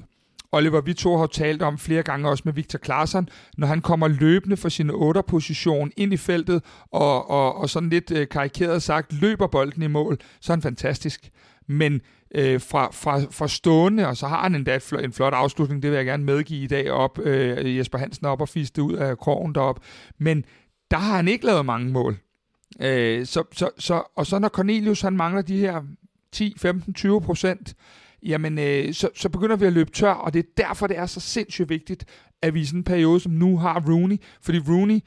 Oliver, vi to har talt om flere gange også med Viktor Claesson, når han kommer løbende fra sin otter-position ind i feltet, og, og, og sådan lidt øh, karikeret sagt, løber bolden i mål, så er han fantastisk. Men øh, fra, fra, fra stående, og så har han endda en flot afslutning, det vil jeg gerne medgive i dag op, øh, Jesper Hansen op og fiste ud af krogen derop, men der har han ikke lavet mange mål. Øh, så, så, så, og så når Cornelius han mangler de her ti, femten, tyve procent, jamen, øh, så, så begynder vi at løbe tør, og det er derfor, det er så sindssygt vigtigt, at vi i sådan en periode, som nu har Roony, fordi Roony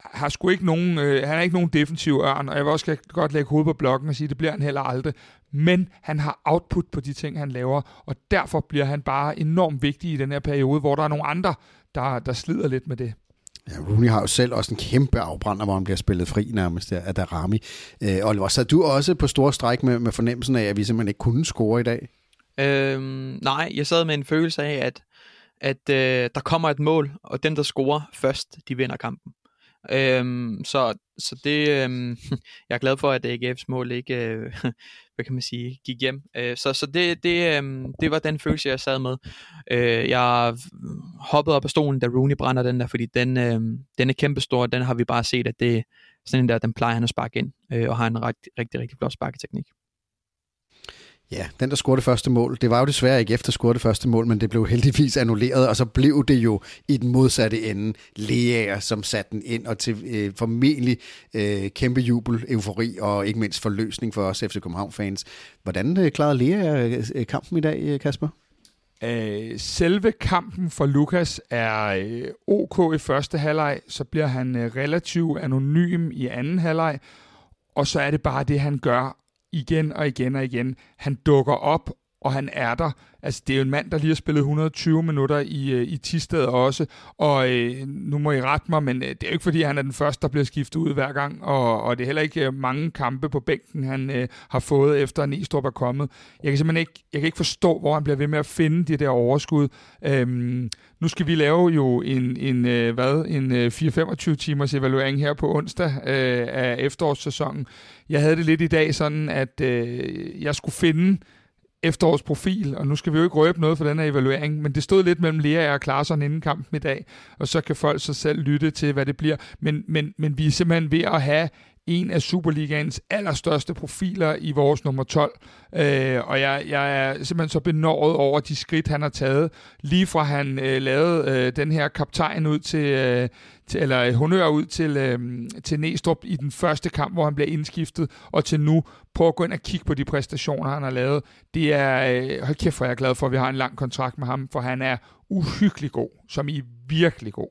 har sgu ikke nogen, øh, han er ikke nogen defensiv ørn, og jeg vil også godt lægge hovedet på blokken og sige, det bliver han heller aldrig, men han har output på de ting, han laver, og derfor bliver han bare enormt vigtig i den her periode, hvor der er nogle andre, der, der slider lidt med det. Ja, Roony har jo selv også en kæmpe afbrænder, hvor han bliver spillet fri nærmest der af Daramy. Øh, Oliver, sad du også på store stræk med, med fornemmelsen af, at vi simpelthen ikke kunne score i dag? Øhm, nej, jeg sad med en følelse af, at, at øh, der kommer et mål, og den, der scorer først, de vinder kampen. Øhm, så, så det, øhm, jeg er glad for, at A G F's mål ikke, øh, hvad kan man sige, gik hjem. Øh, så så det, det, øhm, det var den følelse, jeg sad med. Øh, jeg hoppede op af stolen, da Roony brænder den der, fordi den, øh, den er kæmpestor, den har vi bare set, at det sådan en der, den plejer han at sparke ind, øh, og har en rigtig, rigtig, rigtig flot sparketeknik. Ja, den der scorede det første mål, det var jo desværre ikke efter scorede det første mål, men det blev heldigvis annulleret, og så blev det jo i den modsatte ende Leaær, som satte den ind, og til øh, formentlig øh, kæmpe jubel, eufori og ikke mindst forløsning for os F C København-fans. Hvordan øh, klarede Leaær øh, kampen i dag, Kasper? Æh, selve kampen for Lukas er øh, ok i første halvleg, så bliver han øh, relativt anonym i anden halvleg, og så er det bare det, han gør, igen og igen og igen. Han dukker op og han er der. Altså, det er jo en mand, der lige har spillet et hundrede og tyve minutter i, i Tisted også, og øh, nu må I rette mig, men det er jo ikke, fordi han er den første, der bliver skiftet ud hver gang, og, og det er heller ikke mange kampe på bænken, han øh, har fået, efter Neestrup er kommet. Jeg kan simpelthen ikke, jeg kan ikke forstå, hvor han bliver ved med at finde de der overskud. Øhm, nu skal vi lave jo en, en, øh, hvad, en øh, fire til femogtyve timers evaluering her på onsdag øh, af efterårssæsonen. Jeg havde det lidt i dag sådan, at øh, jeg skulle finde efterårets profil, og nu skal vi jo ikke røbe noget for den her evaluering, men det stod lidt mellem Leaær og Claesson inden kampen i dag, og så kan folk så selv lytte til, hvad det bliver. Men, men, men vi er simpelthen ved at have en af Superligaens allerstørste profiler i vores nummer tolv, øh, og jeg, jeg er simpelthen så benåret over de skridt, han har taget, lige fra han øh, lavede øh, den her kaptajn ud til, øh, til eller honør ud til, øh, til Neestrup i den første kamp, hvor han blev indskiftet, og til nu. Prøv at gå ind og kigge på de præstationer, han har lavet. Det er, øh, hold kæft, hvor jeg er glad for, at vi har en lang kontrakt med ham, for han er uhyggelig god, som I virkelig god.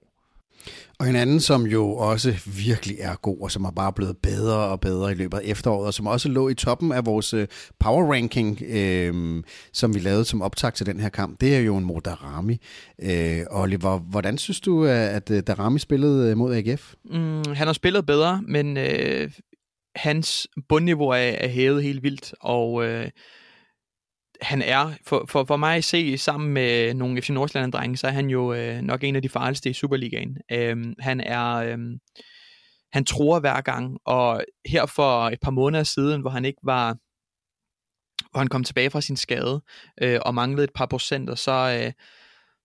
Og en anden, som jo også virkelig er god, og som er bare blevet bedre og bedre i løbet af efteråret, og som også lå i toppen af vores power ranking, øh, som vi lavede som optag til den her kamp, det er jo en mod Daramy. Øh, Oliver, hvordan synes du, at Daramy spillede mod A G F? Mm, han har spillet bedre, men øh, hans bundniveau er, er hævet helt vildt, og øh, han er, for, for, for mig at se, sammen med nogle F C Nordsjælland-drenge, så er han jo øh, nok en af de farligste i Superligaen. Øhm, han er, øhm, han tror hver gang, og her for et par måneder siden, hvor han ikke var, hvor han kom tilbage fra sin skade, øh, og manglede et par procenter, så, øh,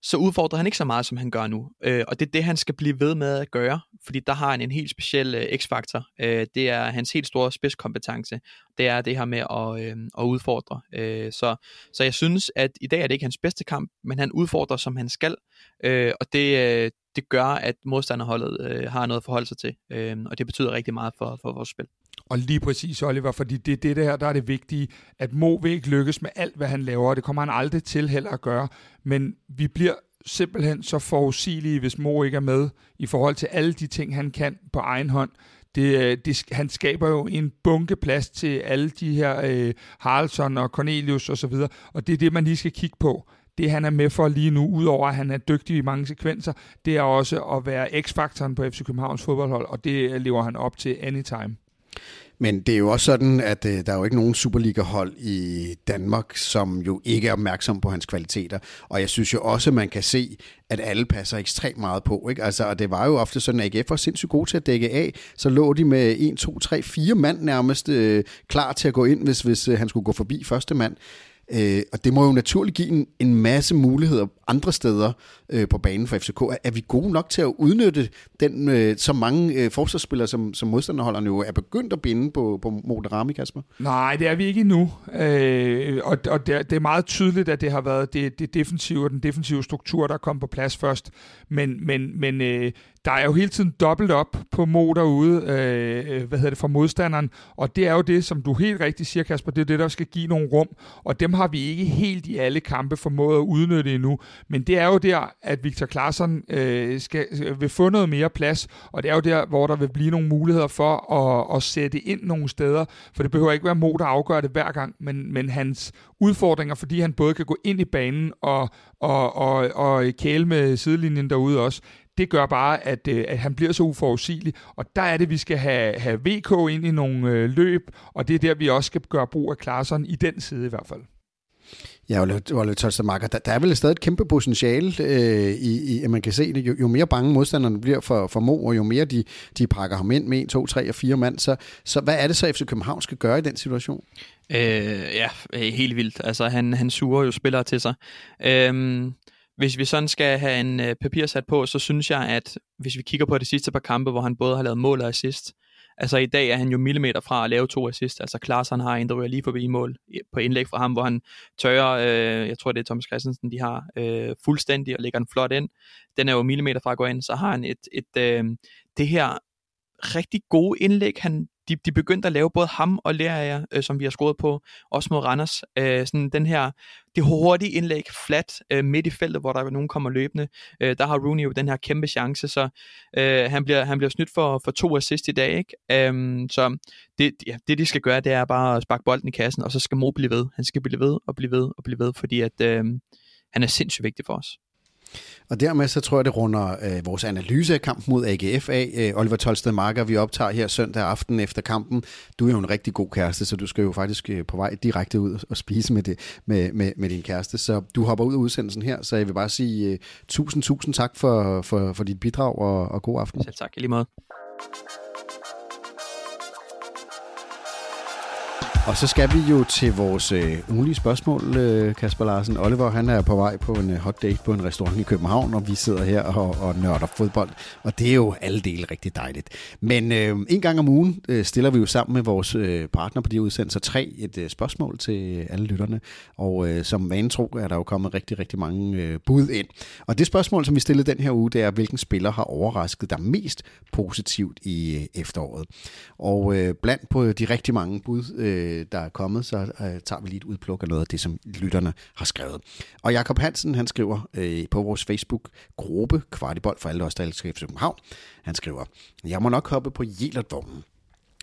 så udfordrer han ikke så meget, som han gør nu. Øh, og det er det, han skal blive ved med at gøre, fordi der har han en helt speciel øh, x-faktor. Øh, det er hans helt store spidskompetence. Det er det her med at, øh, at udfordre. Øh, så, så jeg synes, at i dag er det ikke hans bedste kamp, men han udfordrer, som han skal. Øh, og det, øh, det gør, at modstanderholdet øh, har noget at forholde sig til. Øh, og det betyder rigtig meget for, for vores spil. Og lige præcis, Oliver, fordi det er det der, der er det vigtige, at Mo vil ikke lykkes med alt, hvad han laver, og det kommer han aldrig til heller at gøre, men vi bliver simpelthen så forudsigelige, hvis Mo ikke er med, i forhold til alle de ting, han kan på egen hånd. Det, det, han skaber jo en bunke plads til alle de her øh, Haraldsson og Cornelius og så videre, og det er det, man lige skal kigge på. Det, han er med for lige nu, udover at han er dygtig i mange sekvenser, det er også at være x-faktoren på F C Københavns fodboldhold, og det lever han op til anytime. Men det er jo også sådan, at øh, der er jo ikke nogen Superliga-hold i Danmark, som jo ikke er opmærksom på hans kvaliteter. Og jeg synes jo også, at man kan se, at alle passer ekstremt meget på, ikke? Altså, og det var jo ofte sådan, at A G F var sindssygt gode til at dække af. Så lå de med en, to, tre, fire mand nærmest øh, klar til at gå ind, hvis, hvis øh, han skulle gå forbi første mand. Øh, og det må jo naturligt give en, en masse muligheder andre steder øh, på banen for F C K. Er, er vi gode nok til at udnytte den, øh, så mange øh, forsvarsspillere, som, som modstanderholderne jo er begyndt at binde på, på Mo Daramy, Kasper? Nej, det er vi ikke endnu. Øh, og og det, er, det er meget tydeligt, at det har været det, det defensive og den defensive struktur, der kom på plads først. Men, men, men øh, der er jo hele tiden dobbelt op på Mo derude, øh, hvad hedder det, fra modstanderen. Og det er jo det, som du helt rigtigt siger, Kasper, det er det, der skal give nogle rum. Og dem har vi ikke helt i alle kampe formået at udnytte endnu. Men det er jo der, at Viktor Claesson øh, skal, vil få noget mere plads, og det er jo der, hvor der vil blive nogle muligheder for at, at sætte ind nogle steder, for det behøver ikke være Mo, der afgør det hver gang, men, men hans udfordringer, fordi han både kan gå ind i banen og, og, og, og kæle med sidelinjen derude også, det gør bare, at, at han bliver så uforudsigelig, og der er det, vi skal have, have V K ind i nogle øh, løb, og det er der, vi også skal gøre brug af Claesson i den side i hvert fald. Ja, Oliver Tolsted Marker, der, der er vel stadig et kæmpe potentiale, øh, i, i, at man kan se det. Jo, jo mere bange modstanderne bliver for, for Mo, og jo mere de, de pakker ham ind med en, to, tre og fire mand, så, så hvad er det så, F C København skal gøre i den situation? Øh, ja, helt vildt. Altså, han, han suger jo spillere til sig. Øh, hvis vi sådan skal have en øh, papir sat på, så synes jeg, at hvis vi kigger på det sidste par kampe, hvor han både har lavet mål og assist, altså i dag er han jo millimeter fra at lave to assist, altså Claesson har en, der ryger lige forbi mål på indlæg fra ham, hvor han tørrer, øh, jeg tror det er Thomas Christiansen, de har øh, fuldstændig og lægger den flot ind. Den er jo millimeter fra at gå ind, så har han et, et øh, det her rigtig gode indlæg, han de, de begyndte at lave både ham og Leaær, øh, som vi har scoret på, også mod Randers. Øh, sådan den her, det hurtige indlæg, flat øh, midt i feltet, hvor der nogen kommer løbende. Øh, der har Roony jo den her kæmpe chance, så øh, han, bliver, han bliver snydt for, for to assist i dag. Ikke? Øh, så det, ja, det, de skal gøre, det er bare at sparke bolden i kassen, og så skal Mo blive ved. Han skal blive ved og blive ved og blive ved, fordi at, øh, han er sindssygt vigtig for os. Og dermed så tror jeg, det runder øh, vores analyse af kampen mod A G F af. Øh, Oliver Tolsted Marker, vi optager her søndag aften efter kampen. Du er jo en rigtig god kæreste, så du skal jo faktisk øh, på vej direkte ud og spise med, det, med, med, med din kæreste. Så du hopper ud af udsendelsen her, så jeg vil bare sige øh, tusind, tusind tak for, for, for dit bidrag og, og god aften. Selv tak, i lige måde. Og så skal vi jo til vores øh, ugenlige spørgsmål, øh, Kasper Larsen. Oliver, han er på vej på en øh, hot date på en restaurant i København, og vi sidder her og, og nørder fodbold, og det er jo alle dele rigtig dejligt. Men øh, en gang om ugen øh, stiller vi jo sammen med vores øh, partner på de udsendelser tre et øh, spørgsmål til alle lytterne, og øh, som vanetro er der jo kommet rigtig, rigtig mange øh, bud ind. Og det spørgsmål, som vi stillede den her uge, det er, hvilken spiller har overrasket dig mest positivt i øh, efteråret? Og øh, blandt på de rigtig mange bud, øh, der er kommet, så øh, tager vi lige et udpluk af noget af det, som lytterne har skrevet. Og Jakob Hansen, han skriver øh, på vores Facebook-gruppe, Kvartibold for alle os, der elsker F C København. Han skriver, jeg må nok hoppe på Jelert-vognen.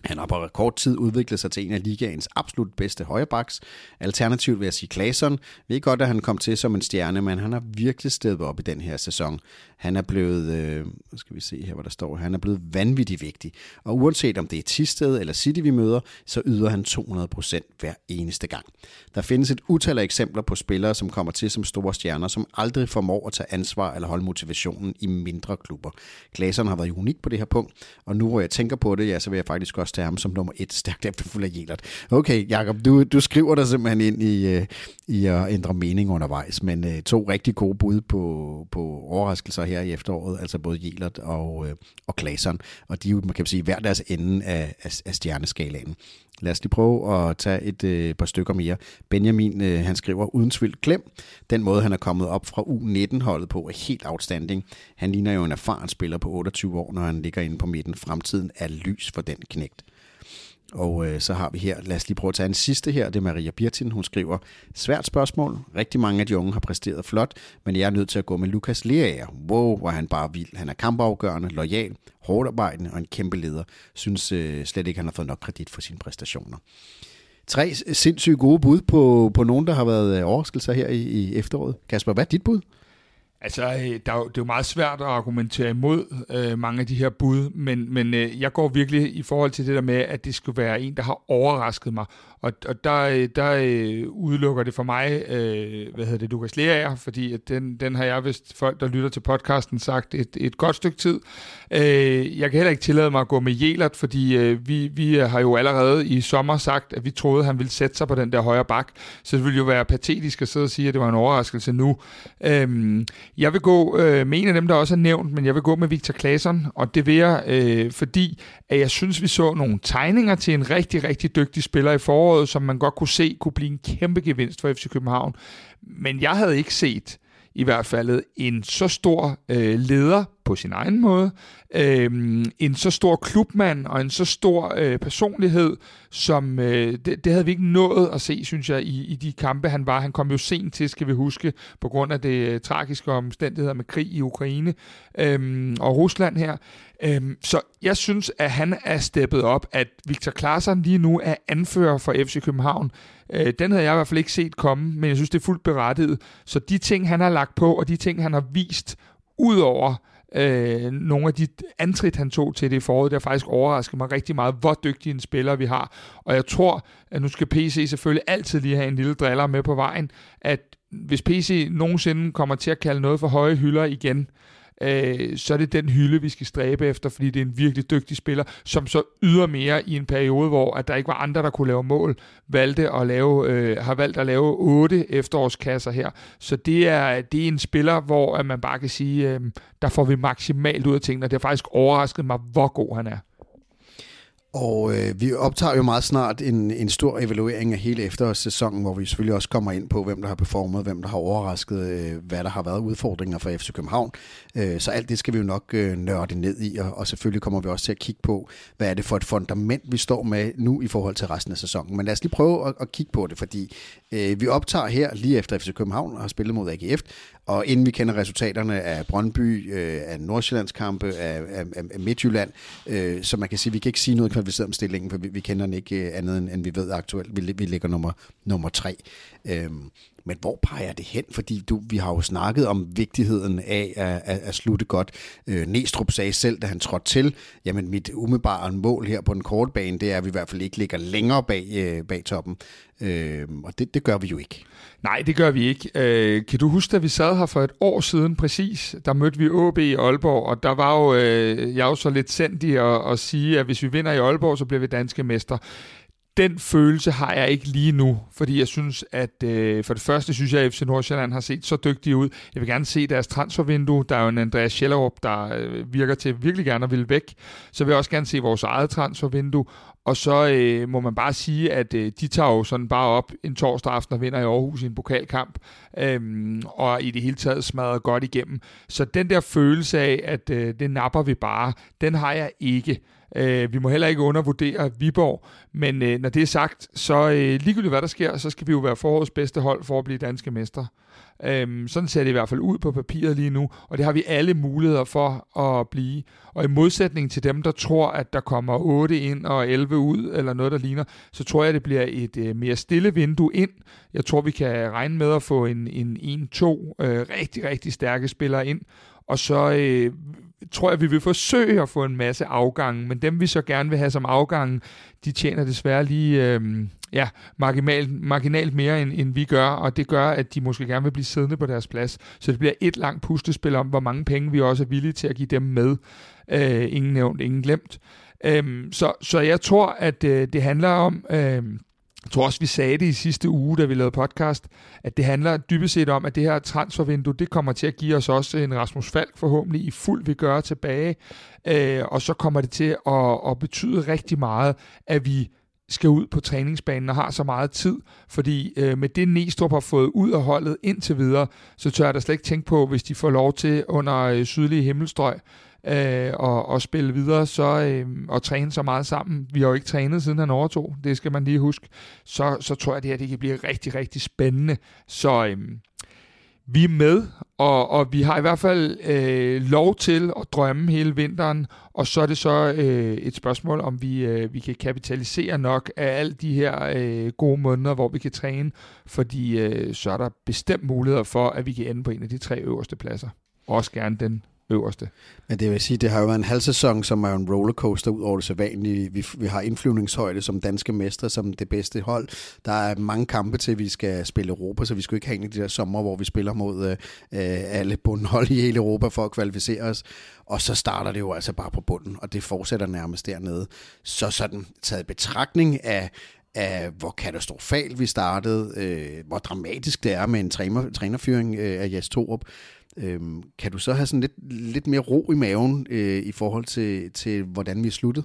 Han har på rekordtid udviklet sig til en af ligaens absolut bedste højrebacks. Alternativt vil jeg sige Claesson. Ved godt, at han kom til som en stjerne, men han har virkelig steppet op i den her sæson. Han er blevet, øh, skal vi se her, hvor der står, han er blevet vanvittigt vigtig. Og uanset om det er Thisted eller City, vi møder, så yder han to hundrede procent hver eneste gang. Der findes et utal af eksempler på spillere, som kommer til som store stjerner, som aldrig formår at tage ansvar eller holde motivationen i mindre klubber. Claesson har været unik på det her punkt, og nu hvor jeg tænker på det, ja, så vil jeg faktisk også til ham som nummer et, stærkt efterfulgt af Jelert. Okay, Jakob, du, du skriver dig simpelthen ind i, i at ændre mening undervejs, men to rigtig gode bud på, på overraskelser her i efteråret, altså både Jelert og, og Claesson, og de er jo, man kan sige, hver deres ende af, af, af stjerneskalaen. Lad os lige prøve at tage et øh, par stykker mere. Benjamin, øh, han skriver, uden tvivl Clem. Den måde, han er kommet op fra U nitten-holdet på, er helt outstanding. Han ligner jo en erfaren spiller på otteogtyve år, når han ligger inde på midten. Fremtiden er lys for den knægt. Og øh, så har vi her, lad os lige prøve at tage en sidste her, det er Maria Birtin, hun skriver, svært spørgsmål, rigtig mange af de unge har præsteret flot, men jeg er nødt til at gå med Lukas Leaær. Wow, hvor han bare vild, han er kampafgørende, loyal, hårdarbejdende og en kæmpe leder, synes øh, slet ikke, han har fået nok kredit for sine præstationer. Tre sindssygt gode bud på, på nogen, der har været overraskelser her i, i efteråret. Kasper, hvad er dit bud? Altså, der er jo, det er jo meget svært at argumentere imod øh, mange af de her bud, men, men øh, jeg går virkelig i forhold til det der med, at det skulle være en, der har overrasket mig. Og, og der, der øh, udelukker det for mig, øh, hvad hedder det, Lukas Leaær, fordi at den, den har jeg vist folk, der lytter til podcasten, sagt et, et godt stykke tid. Øh, jeg kan heller ikke tillade mig at gå med Jelert, fordi øh, vi, vi har jo allerede i sommer sagt, at vi troede, at han ville sætte sig på den der højre bak, så det ville jo være patetisk at sidde og sige, at det var en overraskelse nu. Øh, Jeg vil gå øh, med en af dem, der også er nævnt, men jeg vil gå med Viktor Claesson, og det vil jeg, øh, fordi at jeg synes, vi så nogle tegninger til en rigtig, rigtig dygtig spiller i foråret, som man godt kunne se kunne blive en kæmpe gevinst for F C København. Men jeg havde ikke set i hvert fald en så stor øh, leder på sin egen måde, øh, en så stor klubmand og en så stor øh, personlighed, som øh, det, det havde vi ikke nået at se, synes jeg, i, i de kampe, han var. Han kom jo sent til, skal vi huske, på grund af det øh, tragiske omstændigheder med krig i Ukraine øh, og Rusland her. Øh, så jeg synes, at han er steppet op, at Viktor Claesson lige nu er anfører for F C København. Øh, den havde jeg i hvert fald ikke set komme, men jeg synes, det er fuldt berettiget. Så de ting, han har lagt på, og de ting, han har vist ud over Øh, nogle af de antrit, han tog til det i foråret, der faktisk overraskede mig rigtig meget, hvor dygtige en spiller vi har. Og jeg tror, at nu skal P C selvfølgelig altid lige have en lille driller med på vejen, at hvis P C nogensinde kommer til at kalde noget for høje hylder igen, øh, så er det den hylde, vi skal stræbe efter, fordi det er en virkelig dygtig spiller, som så yder mere i en periode, hvor at der ikke var andre, der kunne lave mål, valgte at lave, øh, har valgt at lave otte efterårskasser her. Så det er, det er en spiller, hvor at man bare kan sige, øh, der får vi maksimalt ud af tingene, og det har faktisk overrasket mig, hvor god han er. Og øh, vi optager jo meget snart en, en stor evaluering af hele efterårssæsonen, hvor vi selvfølgelig også kommer ind på, hvem der har performet, hvem der har overrasket, øh, hvad der har været udfordringer for F C København. Øh, så alt det skal vi jo nok øh, nørde ned i, og, og selvfølgelig kommer vi også til at kigge på, hvad er det for et fundament, vi står med nu i forhold til resten af sæsonen. Men lad os lige prøve at, at kigge på det, fordi øh, vi optager her lige efter F C København og har spillet mod A G F, og inden vi kender resultaterne af Brøndby, øh, af Nordsjællandskampe, af, af, af Midtjylland, øh, så man kan sige, vi kan ikke sige noget kvalificeret om stillingen, for vi, vi kender den ikke andet, end, end vi ved aktuelt. Vi, vi ligger nummer, nummer tre. Øhm, men hvor peger det hen? Fordi du, vi har jo snakket om vigtigheden af at, at, at slutte godt. Øh, Neestrup sagde selv, da han trådte til, jamen mit umiddelbare mål her på den korte bane, det er, at vi i hvert fald ikke ligger længere bag, øh, bag toppen. Øh, og det, det gør vi jo ikke. Nej, det gør vi ikke. Øh, kan du huske, at vi sad her for et år siden præcis? Der mødte vi A A B i Aalborg, og der var jo, øh, jeg er jo så lidt sindig at, at sige, at hvis vi vinder i Aalborg, så bliver vi danske mester. Den følelse har jeg ikke lige nu, fordi jeg synes, at øh, for det første synes jeg, at F C Nordsjælland har set så dygtige ud. Jeg vil gerne se deres transfervindue. Der er jo en Andreas Schellerup, der øh, virker til virkelig gerne at ville væk. Så vil jeg også gerne se vores eget transfervindue. Og så øh, må man bare sige, at øh, de tager jo sådan bare op en torsdag aften og vinder i Aarhus i en pokalkamp. Øhm, og i det hele taget smadrer godt igennem. Så den der følelse af, at øh, det napper vi bare, den har jeg ikke. Øh, vi må heller ikke undervurdere Viborg, men øh, når det er sagt, så øh, ligegyldigt hvad der sker, så skal vi jo være forårets bedste hold for at blive danske mestre. Øhm, sådan ser det i hvert fald ud på papiret lige nu, og det har vi alle muligheder for at blive. Og i modsætning til dem, der tror, at der kommer otte ind og elleve ud, eller noget, der ligner, så tror jeg, det bliver et øh, mere stille vindue ind. Jeg tror, vi kan regne med at få en, en, en to øh, rigtig, rigtig stærke spillere ind, og så... Øh, tror jeg, vi vil forsøge at få en masse afgange, men dem, vi så gerne vil have som afgange, de tjener desværre lige øh, ja, marginalt, marginalt mere, end, end vi gør, og det gør, at de måske gerne vil blive siddende på deres plads. Så det bliver et langt pustespil om, hvor mange penge vi også er villige til at give dem med. Øh, ingen nævnt, ingen glemt. Øh, så, så jeg tror, at øh, det handler om... Øh, Jeg tror også, vi sagde det i sidste uge, da vi lavede podcast, at det handler dybest set om, at det her transfervindue, det kommer til at give os også en Rasmus Falk forhåbentlig i fuld vi gør tilbage. Øh, og så kommer det til at, at betyde rigtig meget, at vi skal ud på træningsbanen og har så meget tid, fordi øh, med det Neestrup har fået ud af holdet indtil videre, så tør jeg da slet ikke tænke på, hvis de får lov til under øh, sydlige himmelstrøg, Øh, og, og spille videre så, øh, og træne så meget sammen. Vi har jo ikke trænet siden han overtog, det skal man lige huske. Så, så tror jeg, at det her det kan blive rigtig, rigtig spændende. Så øh, vi er med, og, og vi har i hvert fald øh, lov til at drømme hele vinteren, og så er det så øh, et spørgsmål, om vi, øh, vi kan kapitalisere nok af alle de her øh, gode måneder, hvor vi kan træne, fordi øh, så er der bestemt muligheder for, at vi kan ende på en af de tre øverste pladser. Også gerne den øverste. Men det vil sige, det har jo været en halv sæson, som er en rollercoaster ud over det sædvanlige. Vi, vi har indflyvningshøjde som danske mestre, som det bedste hold. Der er mange kampe til, at vi skal spille Europa, så vi skal ikke have en af de der sommer, hvor vi spiller mod øh, alle bundhold i hele Europa for at kvalificere os. Og så starter det jo altså bare på bunden, og det fortsætter nærmest dernede. Så sådan taget betragtning af af hvor katastrofalt vi startede, øh, hvor dramatisk det er med en træner, trænerfyring øh, af Jes Torup. Øhm, kan du så have sådan lidt, lidt mere ro i maven øh, i forhold til, til, hvordan vi er sluttet?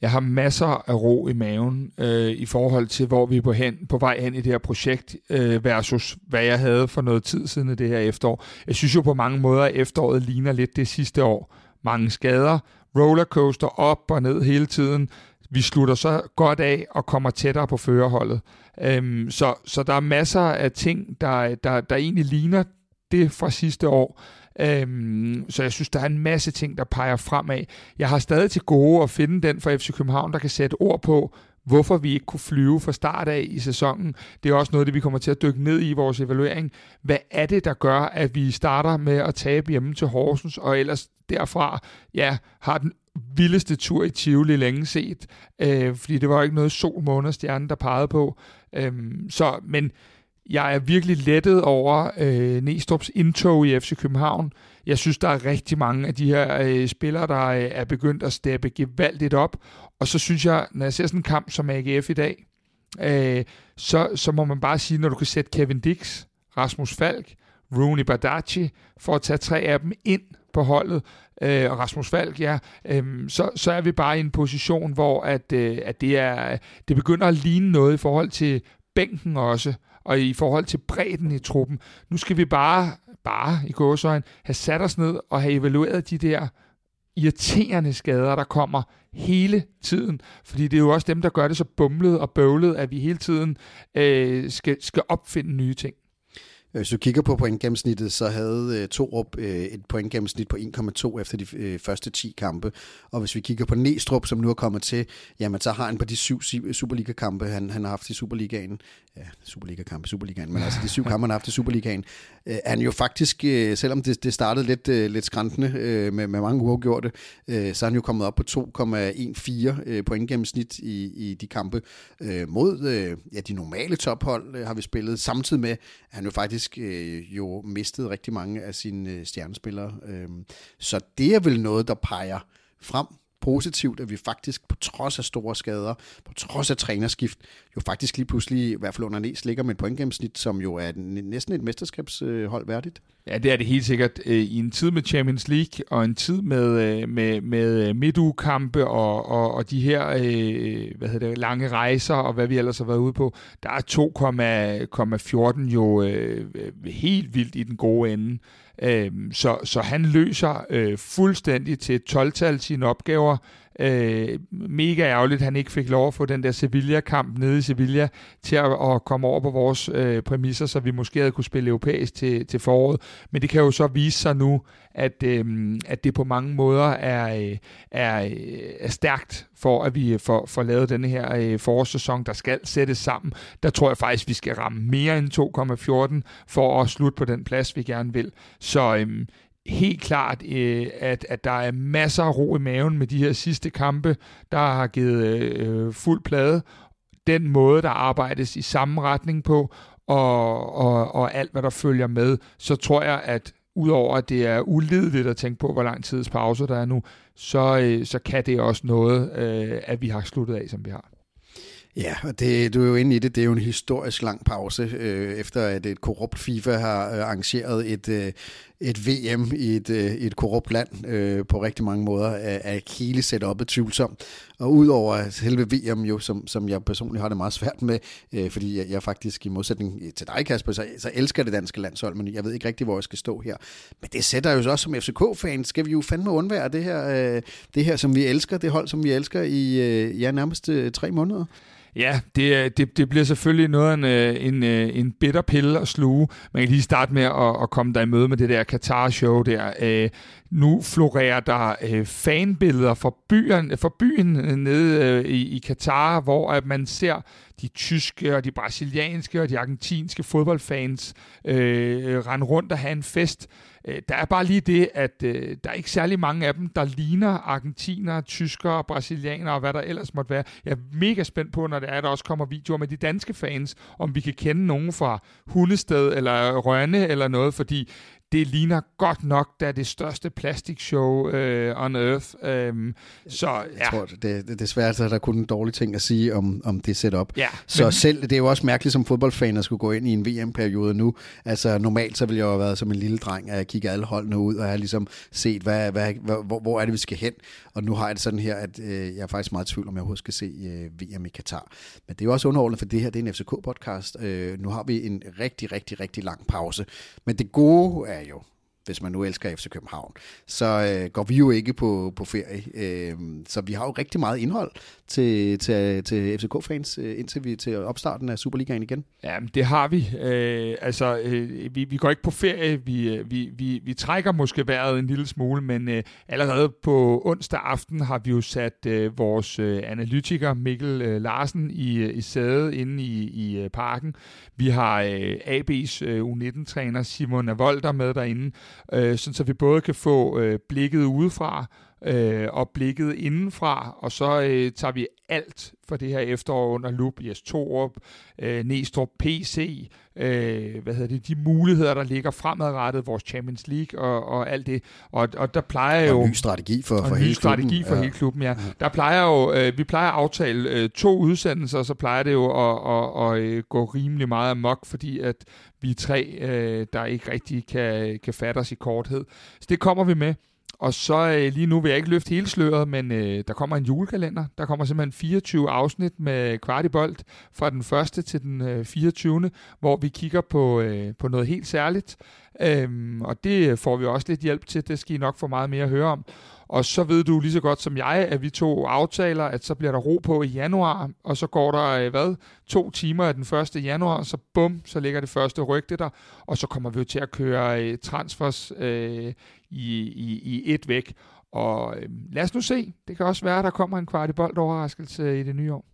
Jeg har masser af ro i maven øh, i forhold til, hvor vi er på, hen, på vej hen i det her projekt øh, versus hvad jeg havde for noget tid siden i det her efterår. Jeg synes jo på mange måder, at efteråret ligner lidt det sidste år. Mange skader, rollercoaster op og ned hele tiden. Vi slutter så godt af og kommer tættere på førerholdet. Øhm, så, så der er masser af ting, der, der, der egentlig ligner det fra sidste år. Øhm, så jeg synes, der er en masse ting, der peger fremad. Jeg har stadig til gode at finde den fra F C København, der kan sætte ord på, hvorfor vi ikke kunne flyve fra start af i sæsonen. Det er også noget, det vi kommer til at dykke ned i vores evaluering. Hvad er det, der gør, at vi starter med at tabe hjemme til Horsens, og ellers derfra ja, har den vildeste tur i Tivoli længe set, øh, fordi det var ikke noget sol, måne og stjerne, der pegede på. Øh, så, men jeg er virkelig lettet over øh, Neestrups indtog i F C København. Jeg synes, der er rigtig mange af de her øh, spillere, der øh, er begyndt at steppe gevaldigt op. Og så synes jeg, når jeg ser sådan en kamp som A G F i dag, øh, så, så må man bare sige, når du kan sætte Kevin Diks, Rasmus Falk, Roony Bardghji, for at tage tre af dem ind på holdet, øh, og Rasmus Falk, ja, øh, så, så er vi bare i en position, hvor at, øh, at det, er, det begynder at ligne noget i forhold til bænken også, og i forhold til bredden i truppen. Nu skal vi bare, bare i gåseøjne, have sat os ned og have evalueret de der irriterende skader, der kommer hele tiden, fordi det er jo også dem, der gør det så bumlet og bøvlet, at vi hele tiden øh, skal, skal opfinde nye ting. Hvis du kigger på pointgennemsnittet, så havde Torup et pointgennemsnit på en komma to efter de første ti kampe. Og hvis vi kigger på Neestrup, som nu er kommet til, jamen så har han på de syv Superliga-kampe, han, han har haft i Superligaen. Ja, Superliga-kampe, Superligaen, men altså de syv kampe, han har haft i Superligaen. Han jo faktisk, selvom det, det startede lidt, lidt skræntende med, med mange uafgjorte, så er han jo kommet op på to komma fjorten pointgennemsnit i, i de kampe mod ja, de normale tophold, har vi spillet. Samtidig med, han jo faktisk jo mistede rigtig mange af sine stjernespillere. Så det er vel noget, der peger frem positivt, at vi faktisk på trods af store skader, på trods af trænerskift, jo faktisk lige pludselig, i hvert fald under Næs, ligger med et pointgennemsnit, som jo er næsten et mesterskabshold værdigt. Ja, det er det helt sikkert. I en tid med Champions League, og en tid med, med, med midtugekampe, og, og, og de her hvad hedder det, lange rejser, og hvad vi ellers har været ude på, der er to komma fjorten jo helt vildt i den gode ende. Så, så han løser øh, fuldstændig til tolv-tal sine opgaver. Øh, mega ærgerligt, han ikke fik lov at få den der Sevilla-kamp nede i Sevilla til at, at komme over på vores øh, præmisser, så vi måske havde kunne spille europæisk til, til foråret. Men det kan jo så vise sig nu, at, øh, at det på mange måder er, er, er stærkt for, at vi får, får lavet denne her øh, forårssæson, der skal sættes sammen. Der tror jeg faktisk, vi skal ramme mere end to komma fjorten for at slutte på den plads, vi gerne vil. Så øh, helt klart, øh, at, at der er masser af ro i maven med de her sidste kampe, der har givet øh, fuld plade. Den måde, der arbejdes i samme retning på, og, og, og alt, hvad der følger med, så tror jeg, at udover at det er ulideligt at tænke på, hvor lang tids pause der er nu, så, øh, så kan det også noget, øh, at vi har sluttet af, som vi har. Ja, og det, du er jo inde i det. Det er jo en historisk lang pause, øh, efter at et korrupt FIFA har øh, arrangeret et, øh, et V M i et, øh, et korrupt land øh, på rigtig mange måder, er hele setupet tvivlsomt. Og udover selve V M, jo, som, som jeg personligt har det meget svært med, øh, fordi jeg, jeg faktisk i modsætning til dig, Kasper, så, så elsker det danske landshold, men jeg ved ikke rigtig, hvor jeg skal stå her. Men det sætter jo så også som F C K-fan, skal vi jo fandme undvære det her, øh, det her, som vi elsker, det hold, som vi elsker i øh, ja, nærmest øh, tre måneder. Ja, det, det, det bliver selvfølgelig noget af en, en, en bitter pille at sluge. Man kan lige starte med at, at komme der i møde med det der Qatar-show der. Øh, nu florerer der øh, fanbilleder fra byen, fra byen nede øh, i, i Qatar, hvor at man ser de tyske og de brasilianske og de argentinske fodboldfans øh, rende rundt og have en fest. Der er bare lige det, at øh, der er ikke særlig mange af dem, der ligner argentinere, tyskere, brasilianere og hvad der ellers måtte være. Jeg er mega spændt på, når det er, at der også kommer videoer med de danske fans, om vi kan kende nogen fra Hundested eller Rønne eller noget, fordi det ligner godt nok, da det største plastikshow øh, on earth. Øhm, så, ja. Jeg tror, det, det, desværre så er der kun en dårlig ting at sige om, om det setup. Ja, så men selv, det er jo også mærkeligt som fodboldfan at skulle gå ind i en V M-periode nu. Altså normalt så ville jeg jo have været som en lille dreng, at jeg kigger alle holdene ud, og jeg har ligesom set, hvad, hvad, hvad, hvor, hvor er det, vi skal hen. Og nu har jeg det sådan her, at øh, jeg er faktisk meget i tvivl, om jeg overhovedet skal se øh, V M i Katar. Men det er jo også underholdende, for det her det er en F C K-podcast. Øh, nu har vi en rigtig, rigtig, rigtig lang pause. Men det gode er jo, hvis man nu elsker F C København, så øh, går vi jo ikke på, på ferie. Øh, så vi har jo rigtig meget indhold til, til, til F C K-fans, indtil vi til opstarten af Superligaen igen. Jamen, det har vi. Øh, altså, øh, vi, vi går ikke på ferie. Vi, vi, vi, vi trækker måske vejret en lille smule, men øh, allerede på onsdag aften har vi jo sat øh, vores øh, analytiker Mikkel øh, Larsen i, i sædet inde i, i parken. Vi har øh, A B's øh, U nitten-træner Simon Avolder med derinde, sådan så vi både kan få øh, blikket udefra, øh, og blikket indenfra, og så øh, tager vi alt for det her efterår under lup. Jes Torup, øh, Neestrup, P C, øh, hvad hedder det, de muligheder, der ligger fremadrettet, vores Champions League og, og alt det, og, og der plejer jo... Og en ny strategi for, for, hele, strategi klubben. for ja. hele klubben. Ja. Der plejer jo, øh, vi plejer at aftale øh, to udsendelser, og så plejer det jo at, at, at, at gå rimelig meget amok, fordi at vi er tre, øh, der ikke rigtig kan, kan fatte os i korthed. Så det kommer vi med. Og så øh, lige nu vil jeg ikke løfte hele sløret, men øh, der kommer en julekalender. Der kommer simpelthen fireogtyve afsnit med Kvartibold fra den første til den øh, fireogtyvende, hvor vi kigger på, øh, på noget helt særligt. Øhm, og det får vi også lidt hjælp til. Det skal I nok få meget mere at høre om. Og så ved du lige så godt som jeg, at vi to aftaler, at så bliver der ro på i januar, og så går der, hvad, to timer af den første januar, og så bum, så ligger det første rygte der, og så kommer vi jo til at køre transfers øh, i, i, i et væk. Og øh, lad os nu se. Det kan også være, at der kommer en Kvartibold overraskelse i det nye år.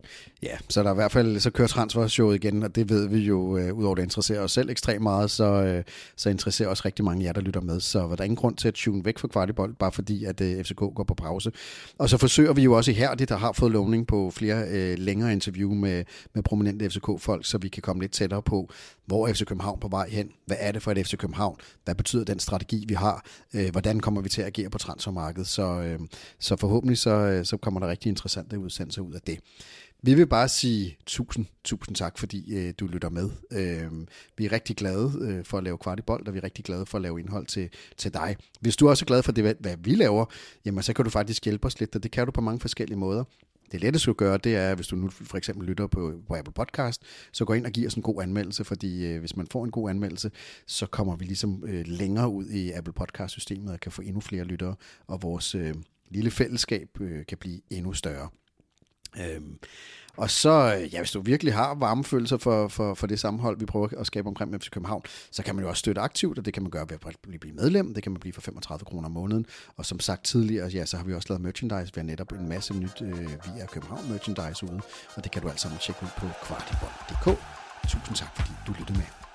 Ja, så der i hvert fald så kører transfershowet igen, og det ved vi jo, øh, udover det interesserer os selv ekstremt meget, så, øh, så interesserer også rigtig mange af jer, der lytter med. Så var der ingen grund til at tune væk fra Kvartibold, bare fordi, at øh, F C K går på pause. Og så forsøger vi jo også ihærdigt, der har fået lovning på flere øh, længere interview med, med prominente F C K-folk, så vi kan komme lidt tættere på, hvor er F C København på vej hen? Hvad er det for et F C København? Hvad betyder den strategi, vi har? Øh, hvordan kommer vi til at agere på transfermarkedet? Så, øh, så forhåbentlig så, øh, så kommer der rigtig interessante udsendelser ud af det. Vi vil bare sige tusind, tusind tak, fordi øh, du lytter med. Øh, vi er rigtig glade øh, for at lave Kvartibold, og vi er rigtig glade for at lave indhold til, til dig. Hvis du er også er glad for det, hvad, hvad vi laver, jamen, så kan du faktisk hjælpe os lidt, og det kan du på mange forskellige måder. Det letteste at gøre, det er, hvis du nu for eksempel lytter på, på Apple Podcast, så gå ind og giver os en god anmeldelse, fordi øh, hvis man får en god anmeldelse, så kommer vi ligesom øh, længere ud i Apple Podcast-systemet og kan få endnu flere lyttere, og vores øh, lille fællesskab øh, kan blive endnu større. Øhm, og så, ja, hvis du virkelig har varme følelser for, for, for det sammenhold, vi prøver at skabe omkring F C København, så kan man jo også støtte aktivt, og det kan man gøre ved at blive medlem, det kan man blive for femogtredive kroner om måneden, og som sagt tidligere, ja, så har vi også lavet merchandise, vi har netop en masse nyt øh, via København merchandise ude, og det kan du alt sammen tjekke ud på kvartibold punktum d k. Tusind tak, fordi du lyttede med.